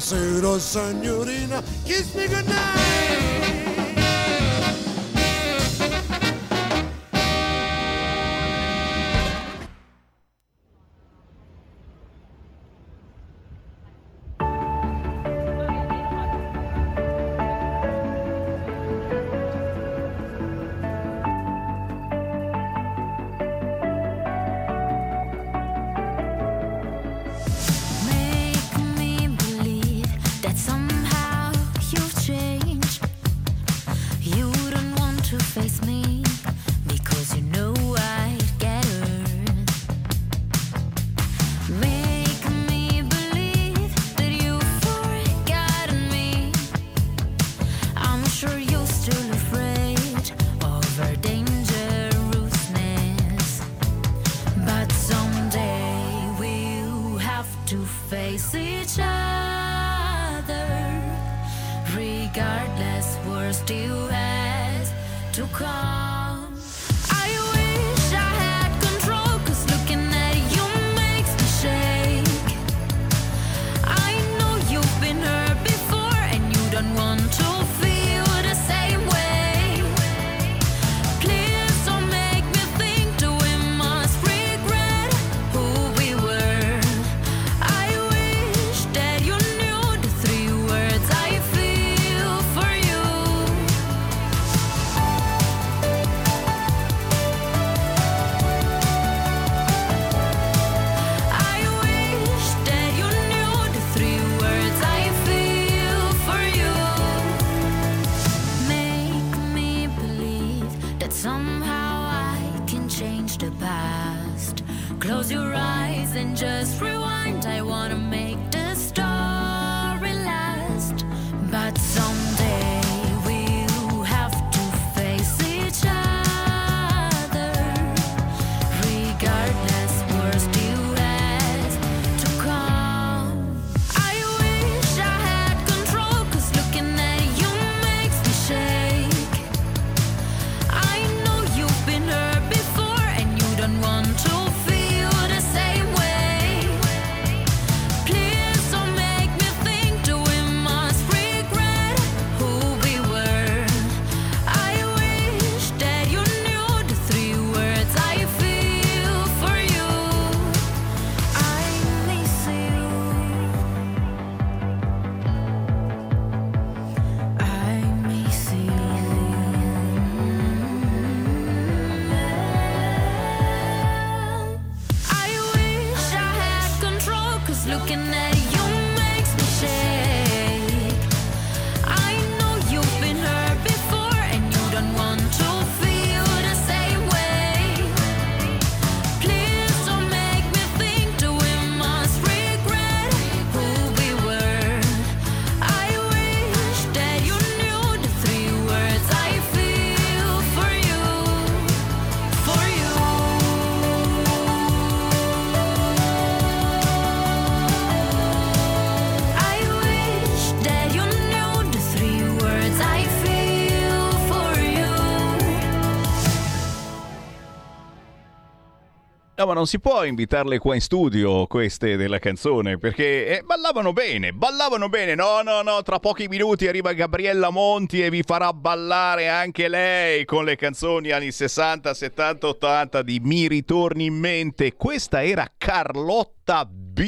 Buonasera signorina, kiss me goodnight. face each other. Regardless, we're still as to come. I wish I had control, 'cause looking at you makes me shake. I know you've been hurt before and you don't want to feel the same way. Please don't make me think that we must regret who we were. I wish that you knew the three words I feel for you. I wish that you knew the three words I feel for you. Make me believe that somehow I can change the past. Close your eyes and just rewind. I wanna make the story last. But someday we'll have to face each other. Regardless, we're still as to come. I wish I had control, 'cause looking at you makes me shake. I know you've been hurt before and you don't want to feel the same way. Please don't make me think that we must regret who we were. I wish that you knew the three words I feel for you. I miss you. I miss you. I wish I had control, 'cause looking at you makes me shake. I know you've been hurt before and you don't want to feel the same way. Please don't make me think that we must regret who we were. I wish that you knew the three words I feel for you, for you. I wish that you knew the three words I feel for you. No, ma non si può invitarle qua in studio, queste della canzone, perché eh, ballavano bene, ballavano bene. No, no, no, tra pochi minuti arriva Gabriella Monti e vi farà ballare anche lei con le canzoni anni sessanta, settanta, ottanta di Mi ritorni in mente. Questa era Carlotta B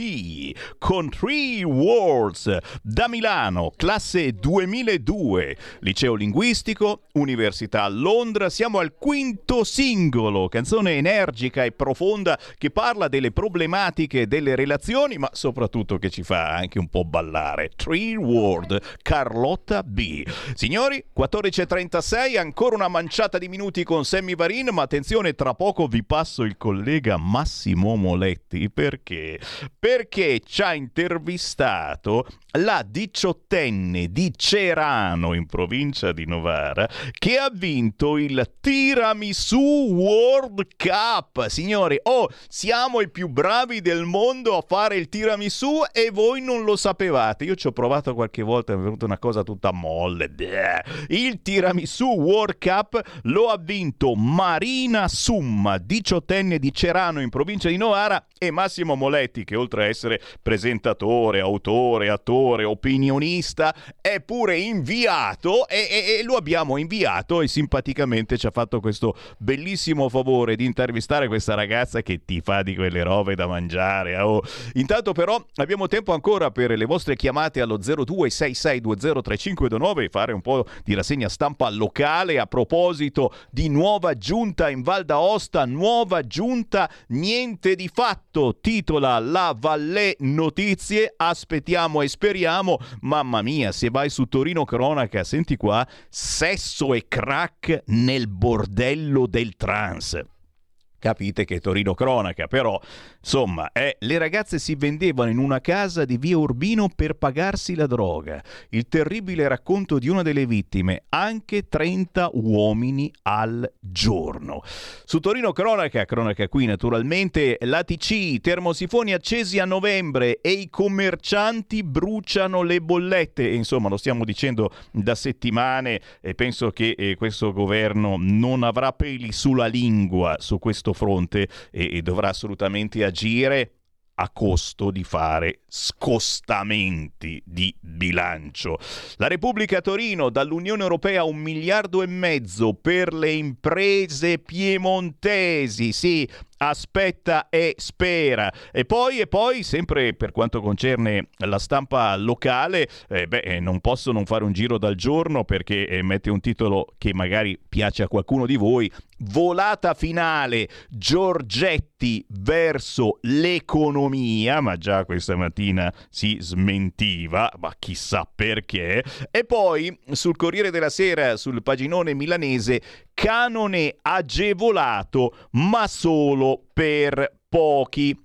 con Three Words, da Milano, classe duemiladue, liceo linguistico, Università a Londra. Siamo al quinto singolo, canzone energica e profonda che parla delle problematiche delle relazioni, ma soprattutto che ci fa anche un po' ballare. Three Words, Carlotta B. Signori, quattordici e trentasei, ancora una manciata di minuti con Sammy Varin, ma attenzione, tra poco vi passo il collega Massimo Moletti, perché perché ci ha intervistato la diciottenne di Cerano, in provincia di Novara, che ha vinto il Tiramisu World Cup. Signori, oh, siamo i più bravi del mondo a fare il tiramisù e voi non lo sapevate. Io ci ho provato qualche volta, è venuta una cosa tutta molle. Il Tiramisù World Cup lo ha vinto Marina Summa, diciottenne di Cerano, in provincia di Novara, e Massimo Moletti, che oltre a essere presentatore, autore, attore, opinionista, è pure inviato, e, e, e lo abbiamo inviato e simpaticamente ci ha fatto questo bellissimo favore di intervistare questa ragazza che ti fa di quelle robe da mangiare. Oh. Intanto però abbiamo tempo ancora per le vostre chiamate allo zero due sei sei due zero tre cinque due nove e fare un po' di rassegna stampa locale a proposito di nuova giunta in Val d'Aosta. Nuova giunta, niente di fatto, titola La Valle Notizie. Aspettiamo e speriamo. Mamma mia, se vai su Torino Cronaca, senti qua: sesso e crack nel bordello del trans. capite che Torino cronaca, però insomma eh, le ragazze si vendevano in una casa di via Urbino per pagarsi la droga. Il terribile racconto di una delle vittime: anche trenta uomini al giorno. Su Torino cronaca, cronaca qui naturalmente, la T C, termosifoni accesi a novembre e i commercianti bruciano le bollette. E, insomma, lo stiamo dicendo da settimane e penso che eh, questo governo non avrà peli sulla lingua su questo fronte e, e dovrà assolutamente agire a costo di fare scostamenti di bilancio. La Repubblica Torino: dall'Unione Europea un miliardo e mezzo per le imprese piemontesi. Sì, aspetta e spera. E poi, e poi sempre per quanto concerne la stampa locale, eh beh, non posso non fare un giro dal giorno perché eh, mette un titolo che magari piace a qualcuno di voi: volata finale, Giorgetti verso l'economia, ma già questa mattina si smentiva, ma chissà perché. E poi sul Corriere della Sera, sul paginone milanese, canone agevolato ma solo per pochi.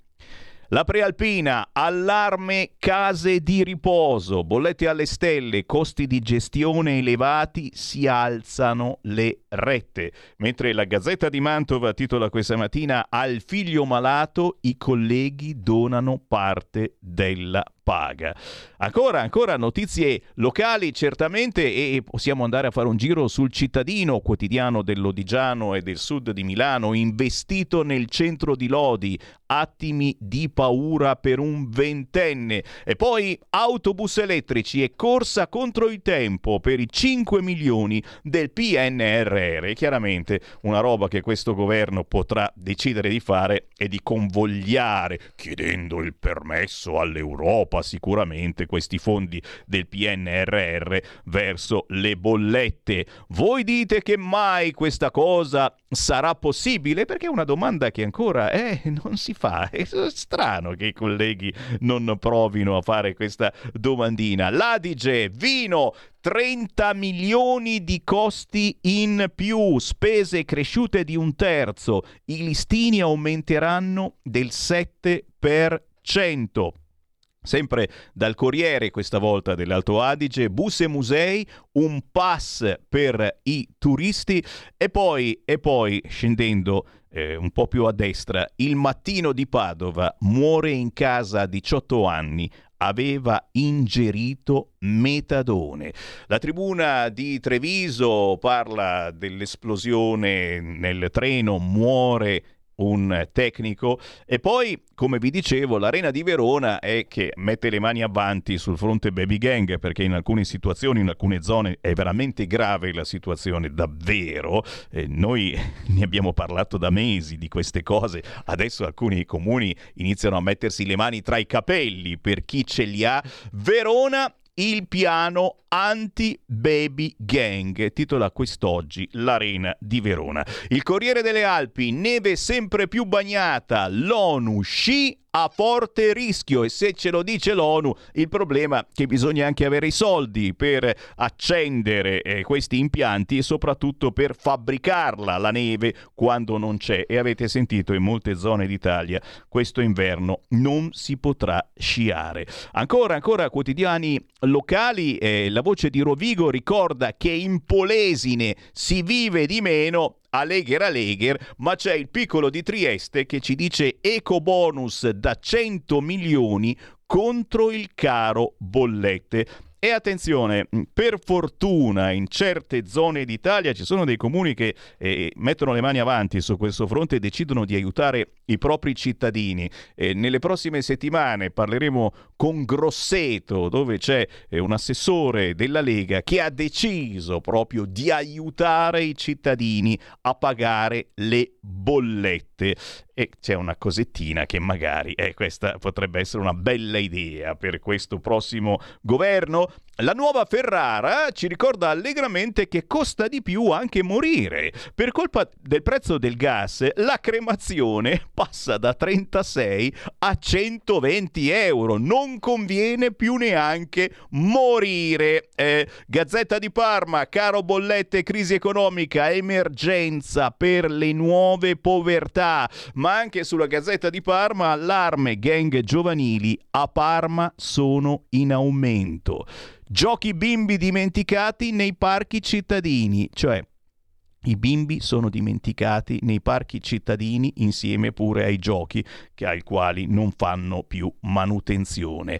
La Prealpina: allarme case di riposo, bollette alle stelle, costi di gestione elevati, si alzano le rette. Mentre la Gazzetta di Mantova titola questa mattina: al figlio malato i colleghi donano parte della paga. Ancora, ancora notizie locali certamente, e possiamo andare a fare un giro sul Cittadino, quotidiano dell'Odigiano e del sud di Milano: investito nel centro di Lodi, attimi di paura per un ventenne. E poi autobus elettrici e corsa contro il tempo per i cinque milioni del P N R R. Chiaramente una roba che questo governo potrà decidere di fare e di convogliare, chiedendo il permesso all'Europa sicuramente, questi fondi del P N R R verso le bollette. Voi dite che mai questa cosa sarà possibile? Perché è una domanda che ancora eh, non si fa. È strano che i colleghi non provino a fare questa domandina. L'Adige: vino, trenta milioni di costi in più, spese cresciute di un terzo, i listini aumenteranno del sette per cento. Sempre dal Corriere, questa volta dell'Alto Adige: bus e musei, un pass per i turisti. E poi, e poi scendendo eh, un po' più a destra, Il Mattino di Padova: muore in casa a diciotto anni, aveva ingerito metadone. La Tribuna di Treviso parla dell'esplosione nel treno, muore un tecnico. E poi, come vi dicevo, l'Arena di Verona è che mette le mani avanti sul fronte baby gang, perché in alcune situazioni, in alcune zone è veramente grave la situazione, davvero. Eh, noi ne abbiamo parlato da mesi di queste cose, adesso alcuni comuni iniziano a mettersi le mani tra i capelli per chi ce li ha. Verona, il piano anti-baby gang, titola quest'oggi l'Arena di Verona. Il Corriere delle Alpi: neve sempre più bagnata, l'ONU, sci a forte rischio. E se ce lo dice l'ONU, il problema è che bisogna anche avere i soldi per accendere eh, questi impianti e soprattutto per fabbricarla la neve quando non c'è. E avete sentito, in molte zone d'Italia questo inverno non si potrà sciare. Ancora, ancora quotidiani locali. eh, La Voce di Rovigo ricorda che in Polesine si vive di meno, Allegher Allegher, ma c'è il Piccolo di Trieste che ci dice: eco bonus da cento milioni contro il caro bollette. E attenzione, per fortuna in certe zone d'Italia ci sono dei comuni che eh, mettono le mani avanti su questo fronte e decidono di aiutare i propri cittadini. Eh, nelle prossime settimane parleremo con Grosseto, dove c'è eh, un assessore della Lega che ha deciso proprio di aiutare i cittadini a pagare le bollette. E c'è una cosettina che magari eh, questa potrebbe essere una bella idea per questo prossimo governo. La nuova Ferrara ci ricorda allegramente che costa di più anche morire. Per colpa del prezzo del gas, la cremazione passa da trentasei a centoventi euro. Non conviene più neanche morire. Eh, Gazzetta di Parma, caro bollette, crisi economica, emergenza per le nuove povertà. Ma anche sulla Gazzetta di Parma, allarme, gang giovanili a Parma sono in aumento. Giochi bimbi dimenticati nei parchi cittadini, cioè i bimbi sono dimenticati nei parchi cittadini insieme pure ai giochi che, ai quali non fanno più manutenzione.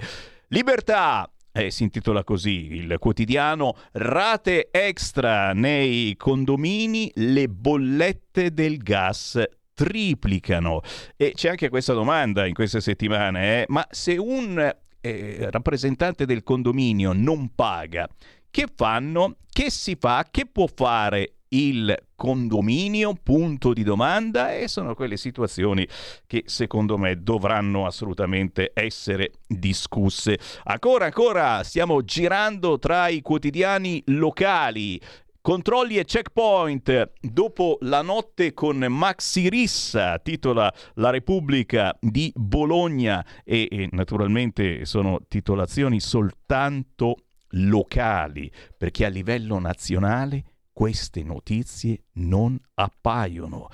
Libertà! Eh, si intitola così il quotidiano, rate extra nei condomini, le bollette del gas triplicano. E c'è anche questa domanda in queste settimane, eh? Ma se un... Eh, rappresentante del condominio non paga, che fanno? Che si fa? Che può fare il condominio? Punto di domanda. E sono quelle situazioni che secondo me dovranno assolutamente essere discusse. Ancora, ancora stiamo girando tra i quotidiani locali. Controlli e checkpoint dopo la notte con Maxi Rissa, titola La Repubblica di Bologna, e, e naturalmente sono titolazioni soltanto locali, perché a livello nazionale queste notizie non appaiono.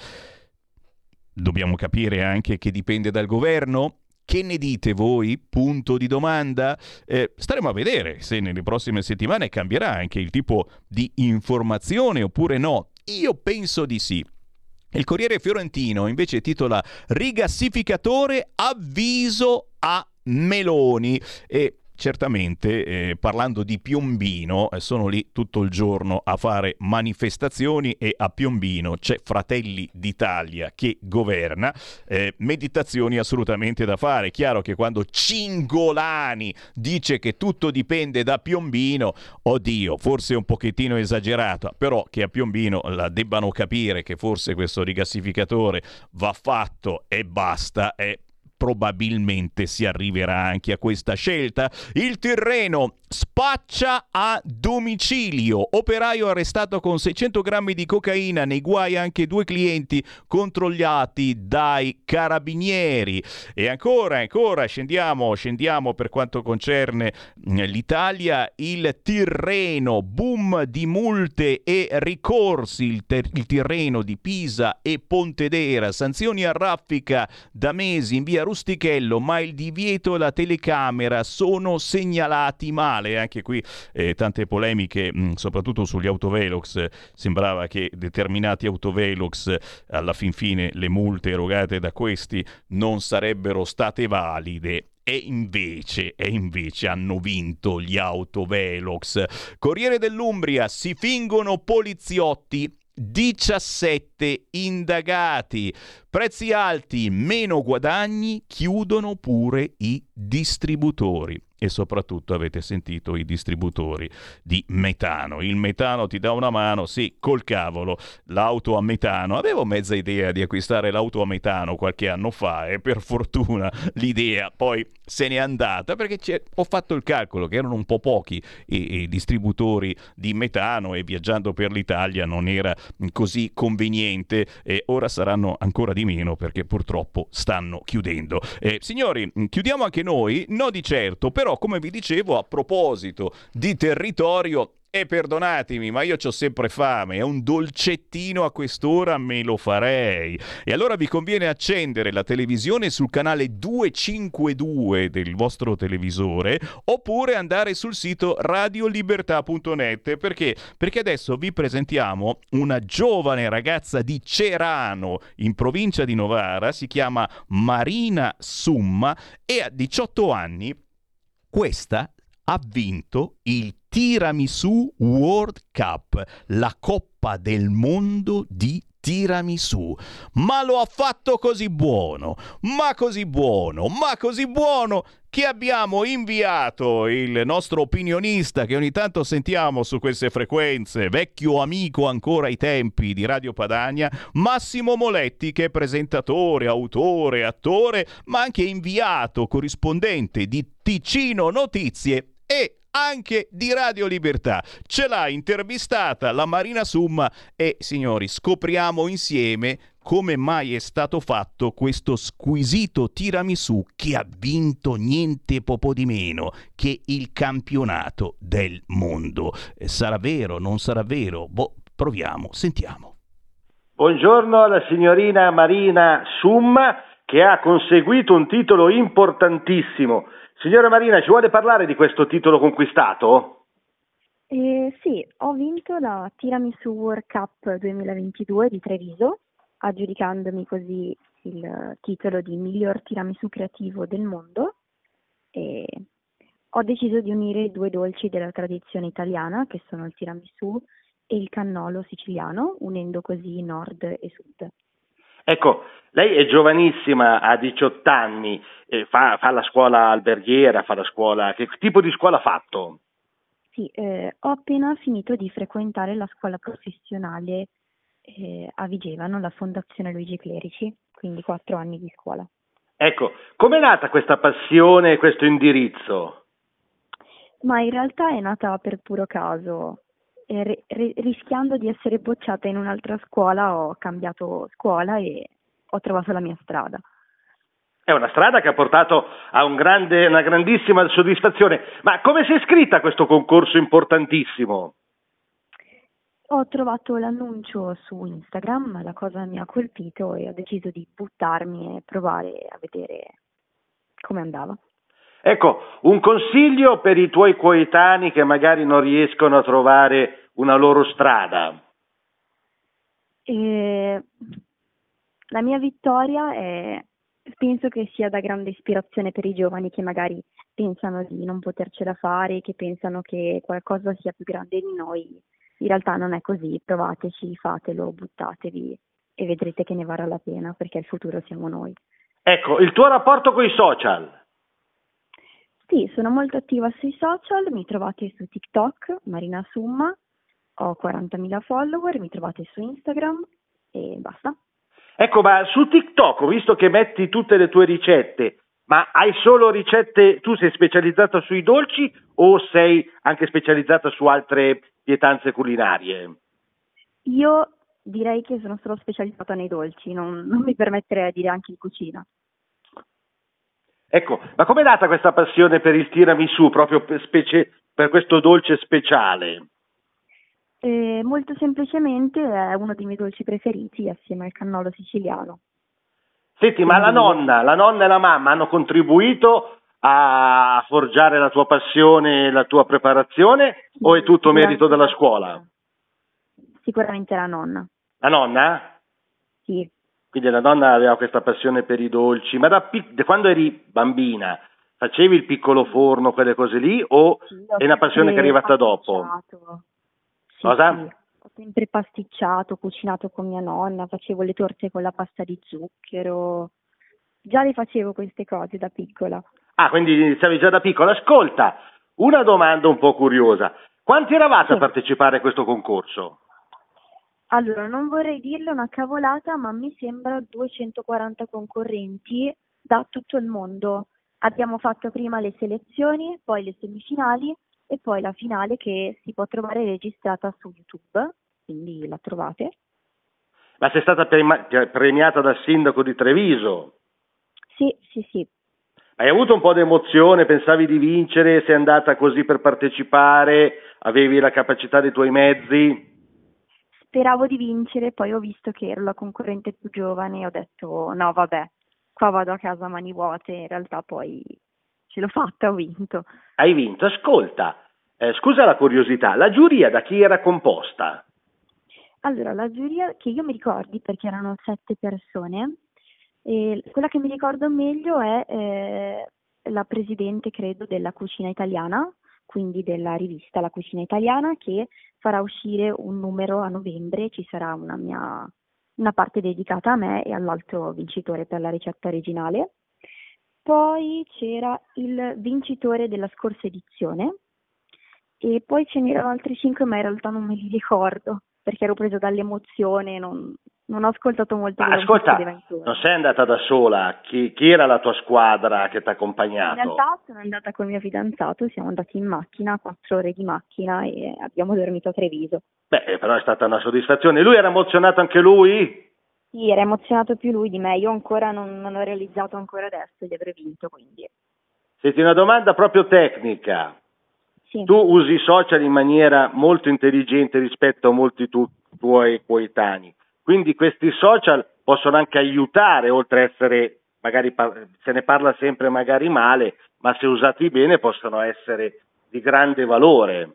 Dobbiamo capire anche che dipende dal governo. Che ne dite voi? Punto di domanda. Eh, staremo a vedere se nelle prossime settimane cambierà anche il tipo di informazione oppure no. Io penso di sì. Il Corriere Fiorentino invece titola rigassificatore, avviso a Meloni. E certamente eh, parlando di Piombino, eh, sono lì tutto il giorno a fare manifestazioni e a Piombino c'è Fratelli d'Italia che governa. Eh, meditazioni assolutamente da fare. Chiaro che quando Cingolani dice che tutto dipende da Piombino, oddio, forse è un pochettino esagerata, però che a Piombino la debbano capire che forse questo rigassificatore va fatto e basta, è probabilmente si arriverà anche a questa scelta. Il Tirreno spaccia a domicilio. Operaio arrestato con seicento grammi di cocaina. Nei guai anche due clienti controllati dai carabinieri. E ancora, ancora, scendiamo, scendiamo per quanto concerne l'Italia. Il Tirreno, boom di multe e ricorsi. Il, ter- il Tirreno di Pisa e Pontedera. Sanzioni a raffica da mesi in via Rustichello. Rustichello, ma il divieto e la telecamera sono segnalati male. Anche qui eh, tante polemiche, mh, soprattutto sugli autovelox. Sembrava che determinati autovelox, alla fin fine, le multe erogate da questi non sarebbero state valide. E invece, e invece hanno vinto gli autovelox. Corriere dell'Umbria, si fingono poliziotti. diciassette indagati, prezzi alti, meno guadagni, chiudono pure i distributori. E soprattutto avete sentito i distributori di metano. Il metano ti dà una mano, sì, col cavolo, l'auto a metano. Avevo mezza idea di acquistare l'auto a metano qualche anno fa e per fortuna l'idea poi se n'è andata, perché ho fatto il calcolo che erano un po' pochi i, i distributori di metano e viaggiando per l'Italia non era così conveniente, e ora saranno ancora di meno perché purtroppo stanno chiudendo. Eh, signori, chiudiamo anche noi? No di certo, però come vi dicevo, a proposito di territorio, e perdonatemi, ma io c'ho sempre fame, è un dolcettino a quest'ora me lo farei. E allora vi conviene accendere la televisione sul canale duecentocinquantadue del vostro televisore, oppure andare sul sito radio libertà punto net, perché perché adesso vi presentiamo una giovane ragazza di Cerano, in provincia di Novara, si chiama Marina Summa e a diciotto anni questa ha vinto il Tiramisu World Cup, la Coppa del Mondo di tiramisù. Ma lo ha fatto così buono, ma così buono, ma così buono, che abbiamo inviato il nostro opinionista che ogni tanto sentiamo su queste frequenze, vecchio amico ancora ai tempi di Radio Padania, Massimo Moletti, che è presentatore, autore, attore, ma anche inviato corrispondente di Ticino Notizie e anche di Radio Libertà. Ce l'ha intervistata la Marina Summa e, signori, scopriamo insieme come mai è stato fatto questo squisito tiramisù che ha vinto niente poco di meno che il campionato del mondo. Sarà vero, non sarà vero? Boh, proviamo, sentiamo. Buongiorno alla signorina Marina Summa, che ha conseguito un titolo importantissimo. Signora Marina, ci vuole parlare di questo titolo conquistato? Eh, sì, ho vinto la Tiramisu World Cup duemilaventidue di Treviso, aggiudicandomi così il titolo di miglior tiramisù creativo del mondo. E ho deciso di unire i due dolci della tradizione italiana, che sono il tiramisù e il cannolo siciliano, unendo così nord e sud. Ecco, lei è giovanissima, ha diciotto anni, eh, fa, fa la scuola alberghiera, fa la scuola... Che tipo di scuola ha fatto? Sì, eh, ho appena finito di frequentare la scuola professionale eh, a Vigevano, la Fondazione Luigi Clerici, quindi quattro anni di scuola. Ecco, com'è nata questa passione, questo indirizzo? Ma in realtà è nata per puro caso. Eh, ri- rischiando di essere bocciata in un'altra scuola, ho cambiato scuola e ho trovato la mia strada. È una strada che ha portato a un grande, una grandissima soddisfazione. Ma come si è iscritta a questo concorso importantissimo? Ho trovato l'annuncio su Instagram, la cosa mi ha colpito e ho deciso di buttarmi e provare a vedere come andava. Ecco, un consiglio per i tuoi coetanei che magari non riescono a trovare una loro strada. Eh, la mia vittoria è, penso che sia da grande ispirazione per i giovani che magari pensano di non potercela fare, che pensano che qualcosa sia più grande di noi. In realtà non è così, provateci, fatelo, buttatevi e vedrete che ne varrà la pena, perché il futuro siamo noi. Ecco, il tuo rapporto con i social? Sì, sono molto attiva sui social, mi trovate su TikTok, Marina Summa, ho quarantamila follower, mi trovate su Instagram e basta. Ecco, ma su TikTok ho visto che metti tutte le tue ricette, ma hai solo ricette, tu sei specializzata sui dolci o sei anche specializzata su altre pietanze culinarie? Io direi che sono solo specializzata nei dolci, non, non mi permetterei di dire anche in cucina. Ecco, ma com'è nata questa passione per il tiramisù, proprio per, specie, per questo dolce speciale? Eh, molto semplicemente è uno dei miei dolci preferiti, assieme al cannolo siciliano. Senti, quindi... ma la nonna, la nonna e la mamma hanno contribuito a forgiare la tua passione e la tua preparazione, sì, o è tutto merito della scuola? Sicuramente la nonna. La nonna? Sì. Quindi la nonna aveva questa passione per i dolci, ma da pic- quando eri bambina facevi il piccolo forno, quelle cose lì, o sì, è una passione che è arrivata dopo? Sì, cosa? Sì. Ho sempre pasticciato, cucinato con mia nonna, facevo le torte con la pasta di zucchero, già le facevo queste cose da piccola. Ah, quindi iniziavi già da piccola. Ascolta, una domanda un po' curiosa, quanti eravate sì. a partecipare a questo concorso? Allora, non vorrei dirle una cavolata, ma mi sembra duecentoquaranta concorrenti da tutto il mondo. Abbiamo fatto prima le selezioni, poi le semifinali e poi la finale, che si può trovare registrata su YouTube, quindi la trovate. Ma sei stata premiata dal sindaco di Treviso? Sì, sì, sì. Hai avuto un po' di emozione? Pensavi di vincere? Sei andata così per partecipare? Avevi la capacità dei tuoi mezzi? Speravo di vincere, poi ho visto che ero la concorrente più giovane e ho detto no vabbè, qua vado a casa mani vuote, in realtà poi ce l'ho fatta, ho vinto. Hai vinto, ascolta, eh, scusa la curiosità, la giuria da chi era composta? Allora, la giuria che io mi ricordi, perché erano sette persone, e quella che mi ricordo meglio è eh, la presidente, credo, della Cucina Italiana, quindi della rivista La Cucina Italiana, che farà uscire un numero a novembre, ci sarà una mia una parte dedicata a me e all'altro vincitore per la ricetta originale. Poi c'era il vincitore della scorsa edizione e poi ce n'erano altri cinque, ma in realtà non me li ricordo perché ero preso dall'emozione, non, non ho ascoltato molto. Ma ascolta, non sei andata da sola? Chi, chi era la tua squadra che ti ha accompagnato? In realtà sono andata col mio fidanzato, siamo andati in macchina, quattro ore di macchina, e abbiamo dormito a Treviso. Beh, però è stata una soddisfazione. Lui era emozionato anche lui? Sì, era emozionato più lui di me, io ancora non, non ho realizzato ancora adesso di aver vinto, quindi... Senti, una domanda proprio tecnica. Sì. Tu usi i social in maniera molto intelligente rispetto a molti tu, tuoi coetanei. Quindi questi social possono anche aiutare, oltre a essere, magari se ne parla sempre magari male, ma se usati bene possono essere di grande valore.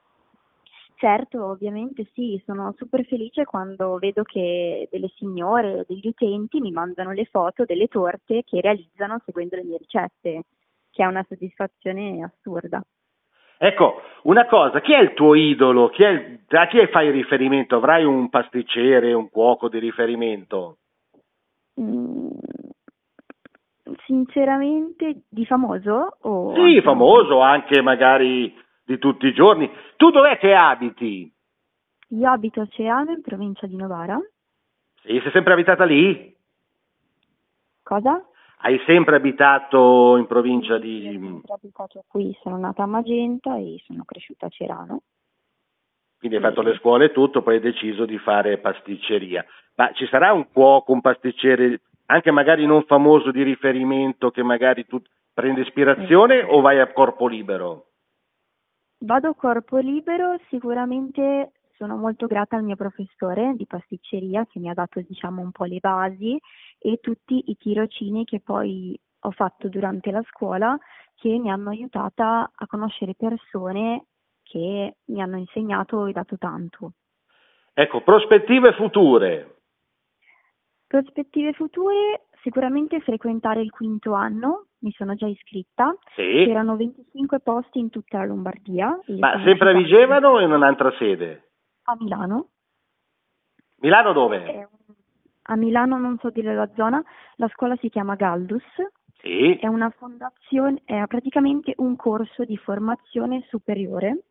Certo, ovviamente sì, sono super felice quando vedo che delle signore, degli utenti mi mandano le foto delle torte che realizzano seguendo le mie ricette, che è una soddisfazione assurda. Ecco, una cosa, chi è il tuo idolo? Chi è il, a chi fai riferimento? Avrai un pasticcere, un cuoco di riferimento? Mm, sinceramente, di famoso? O sì, anche famoso, anche magari di tutti i giorni. Tu dov'è che abiti? Io abito a Ceano, in provincia di Novara. Sì, sei sempre abitata lì? Cosa? Hai sempre abitato in provincia di... Io sono sempre abitato qui, sono nata a Magenta e sono cresciuta a Cerano. Quindi hai fatto le scuole e tutto, poi hai deciso di fare pasticceria. Ma ci sarà un cuoco, un pasticcere, anche magari non famoso, di riferimento, che magari tu prendi ispirazione, esatto, o vai a corpo libero? Vado a corpo libero, sicuramente sono molto grata al mio professore di pasticceria che mi ha dato, diciamo, un po' le basi, e tutti i tirocini che poi ho fatto durante la scuola, che mi hanno aiutata a conoscere persone che mi hanno insegnato e dato tanto. Ecco, prospettive future. Prospettive future, sicuramente frequentare il quinto anno, mi sono già iscritta, sì. C'erano venticinque posti in tutta la Lombardia. Ma sempre a Vigevano o in un'altra sede? A Milano. Milano dove? È un... A Milano non so dire la zona, la scuola si chiama Galdus, sì. È una fondazione, è praticamente un corso di formazione superiore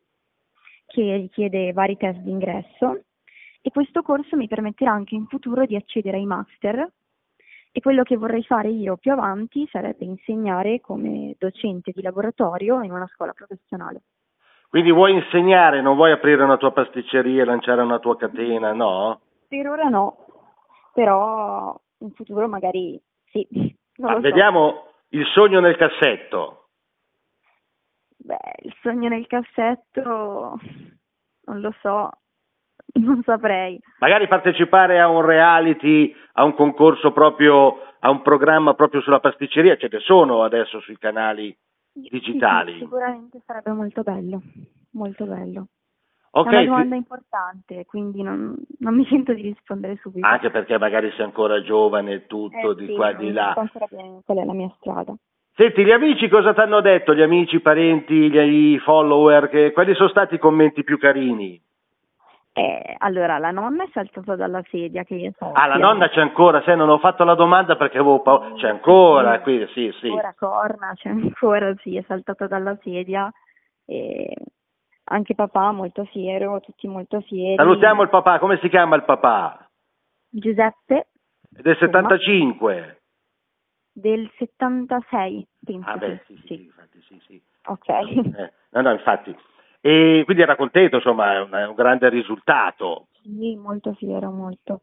che richiede vari test d'ingresso, e questo corso mi permetterà anche in futuro di accedere ai master, e quello che vorrei fare io più avanti sarebbe insegnare come docente di laboratorio in una scuola professionale. Quindi vuoi insegnare, non vuoi aprire una tua pasticceria e lanciare una tua catena, no? Per ora no. Però in futuro magari sì. Non ah, lo so. Vediamo il sogno nel cassetto. Beh, il sogno nel cassetto non lo so, non saprei. Magari partecipare a un reality, a un concorso proprio, a un programma proprio sulla pasticceria, ce ne sono adesso sui canali digitali. Sì, sì, sicuramente sarebbe molto bello, molto bello. Okay, è una domanda importante, quindi non, non mi sento di rispondere subito. Anche perché magari sei ancora giovane, tutto, eh, di sì, qua e di là. Non so ancora bene qual è la mia strada. Senti, gli amici cosa ti hanno detto? Gli amici, i parenti, i follower, che, quali sono stati i commenti più carini? Eh, allora, la nonna è saltata dalla sedia. Che io so, ah, la nonna c'è ancora, se non ho fatto la domanda perché avevo paura. C'è ancora, sì, qui, sì, sì. Ancora corna, c'è ancora, sì, è saltata dalla sedia. E... anche papà molto fiero, tutti molto fieri. Salutiamo il papà, come si chiama il papà? Giuseppe. Del settantacinque? Del settantasei, penso. Ah beh, sì, sì, sì, infatti, sì, sì. Ok. Eh, no, no, infatti. E quindi era contento, insomma, è un, è un grande risultato. Sì, molto fiero, molto.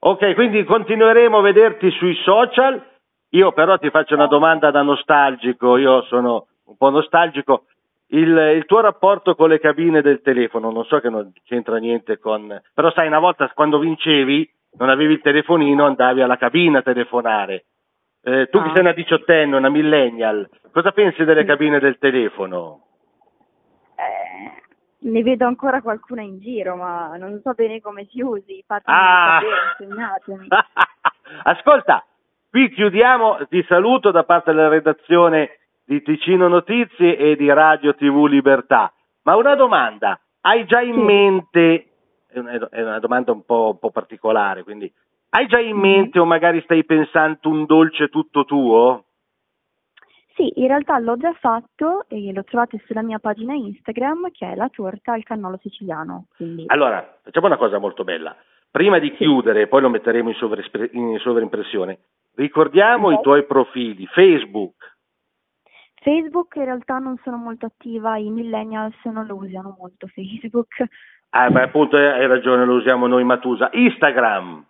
Ok, quindi continueremo a vederti sui social. Io però ti faccio una domanda da nostalgico, io sono un po' nostalgico. Il, il tuo rapporto con le cabine del telefono, non so che non c'entra niente con... Però sai, una volta quando vincevi, non avevi il telefonino, andavi alla cabina a telefonare. Eh, tu ah. che sei una diciottenne, una millennial, cosa pensi delle cabine del telefono? Eh, ne vedo ancora qualcuna in giro, ma non so bene come si usi. Fatemi ah. sapere, insegnatemi. Ascolta, qui chiudiamo, ti saluto da parte della redazione di Ticino Notizie e di Radio tivù Libertà. Ma una domanda, hai già in sì. mente, è una, è una domanda un po', un po' particolare, quindi hai già in mm. mente o magari stai pensando un dolce tutto tuo? Sì, in realtà l'ho già fatto e lo trovate sulla mia pagina Instagram, che è la torta al cannolo siciliano. Quindi... Allora, facciamo una cosa molto bella. Prima di chiudere, poi lo metteremo in, sovraspre- in sovraimpressione, ricordiamo okay. i tuoi profili Facebook. Facebook in realtà non sono molto attiva, i millennials non lo usano molto Facebook. Ah, ma appunto hai ragione, lo usiamo noi Matusa. Instagram.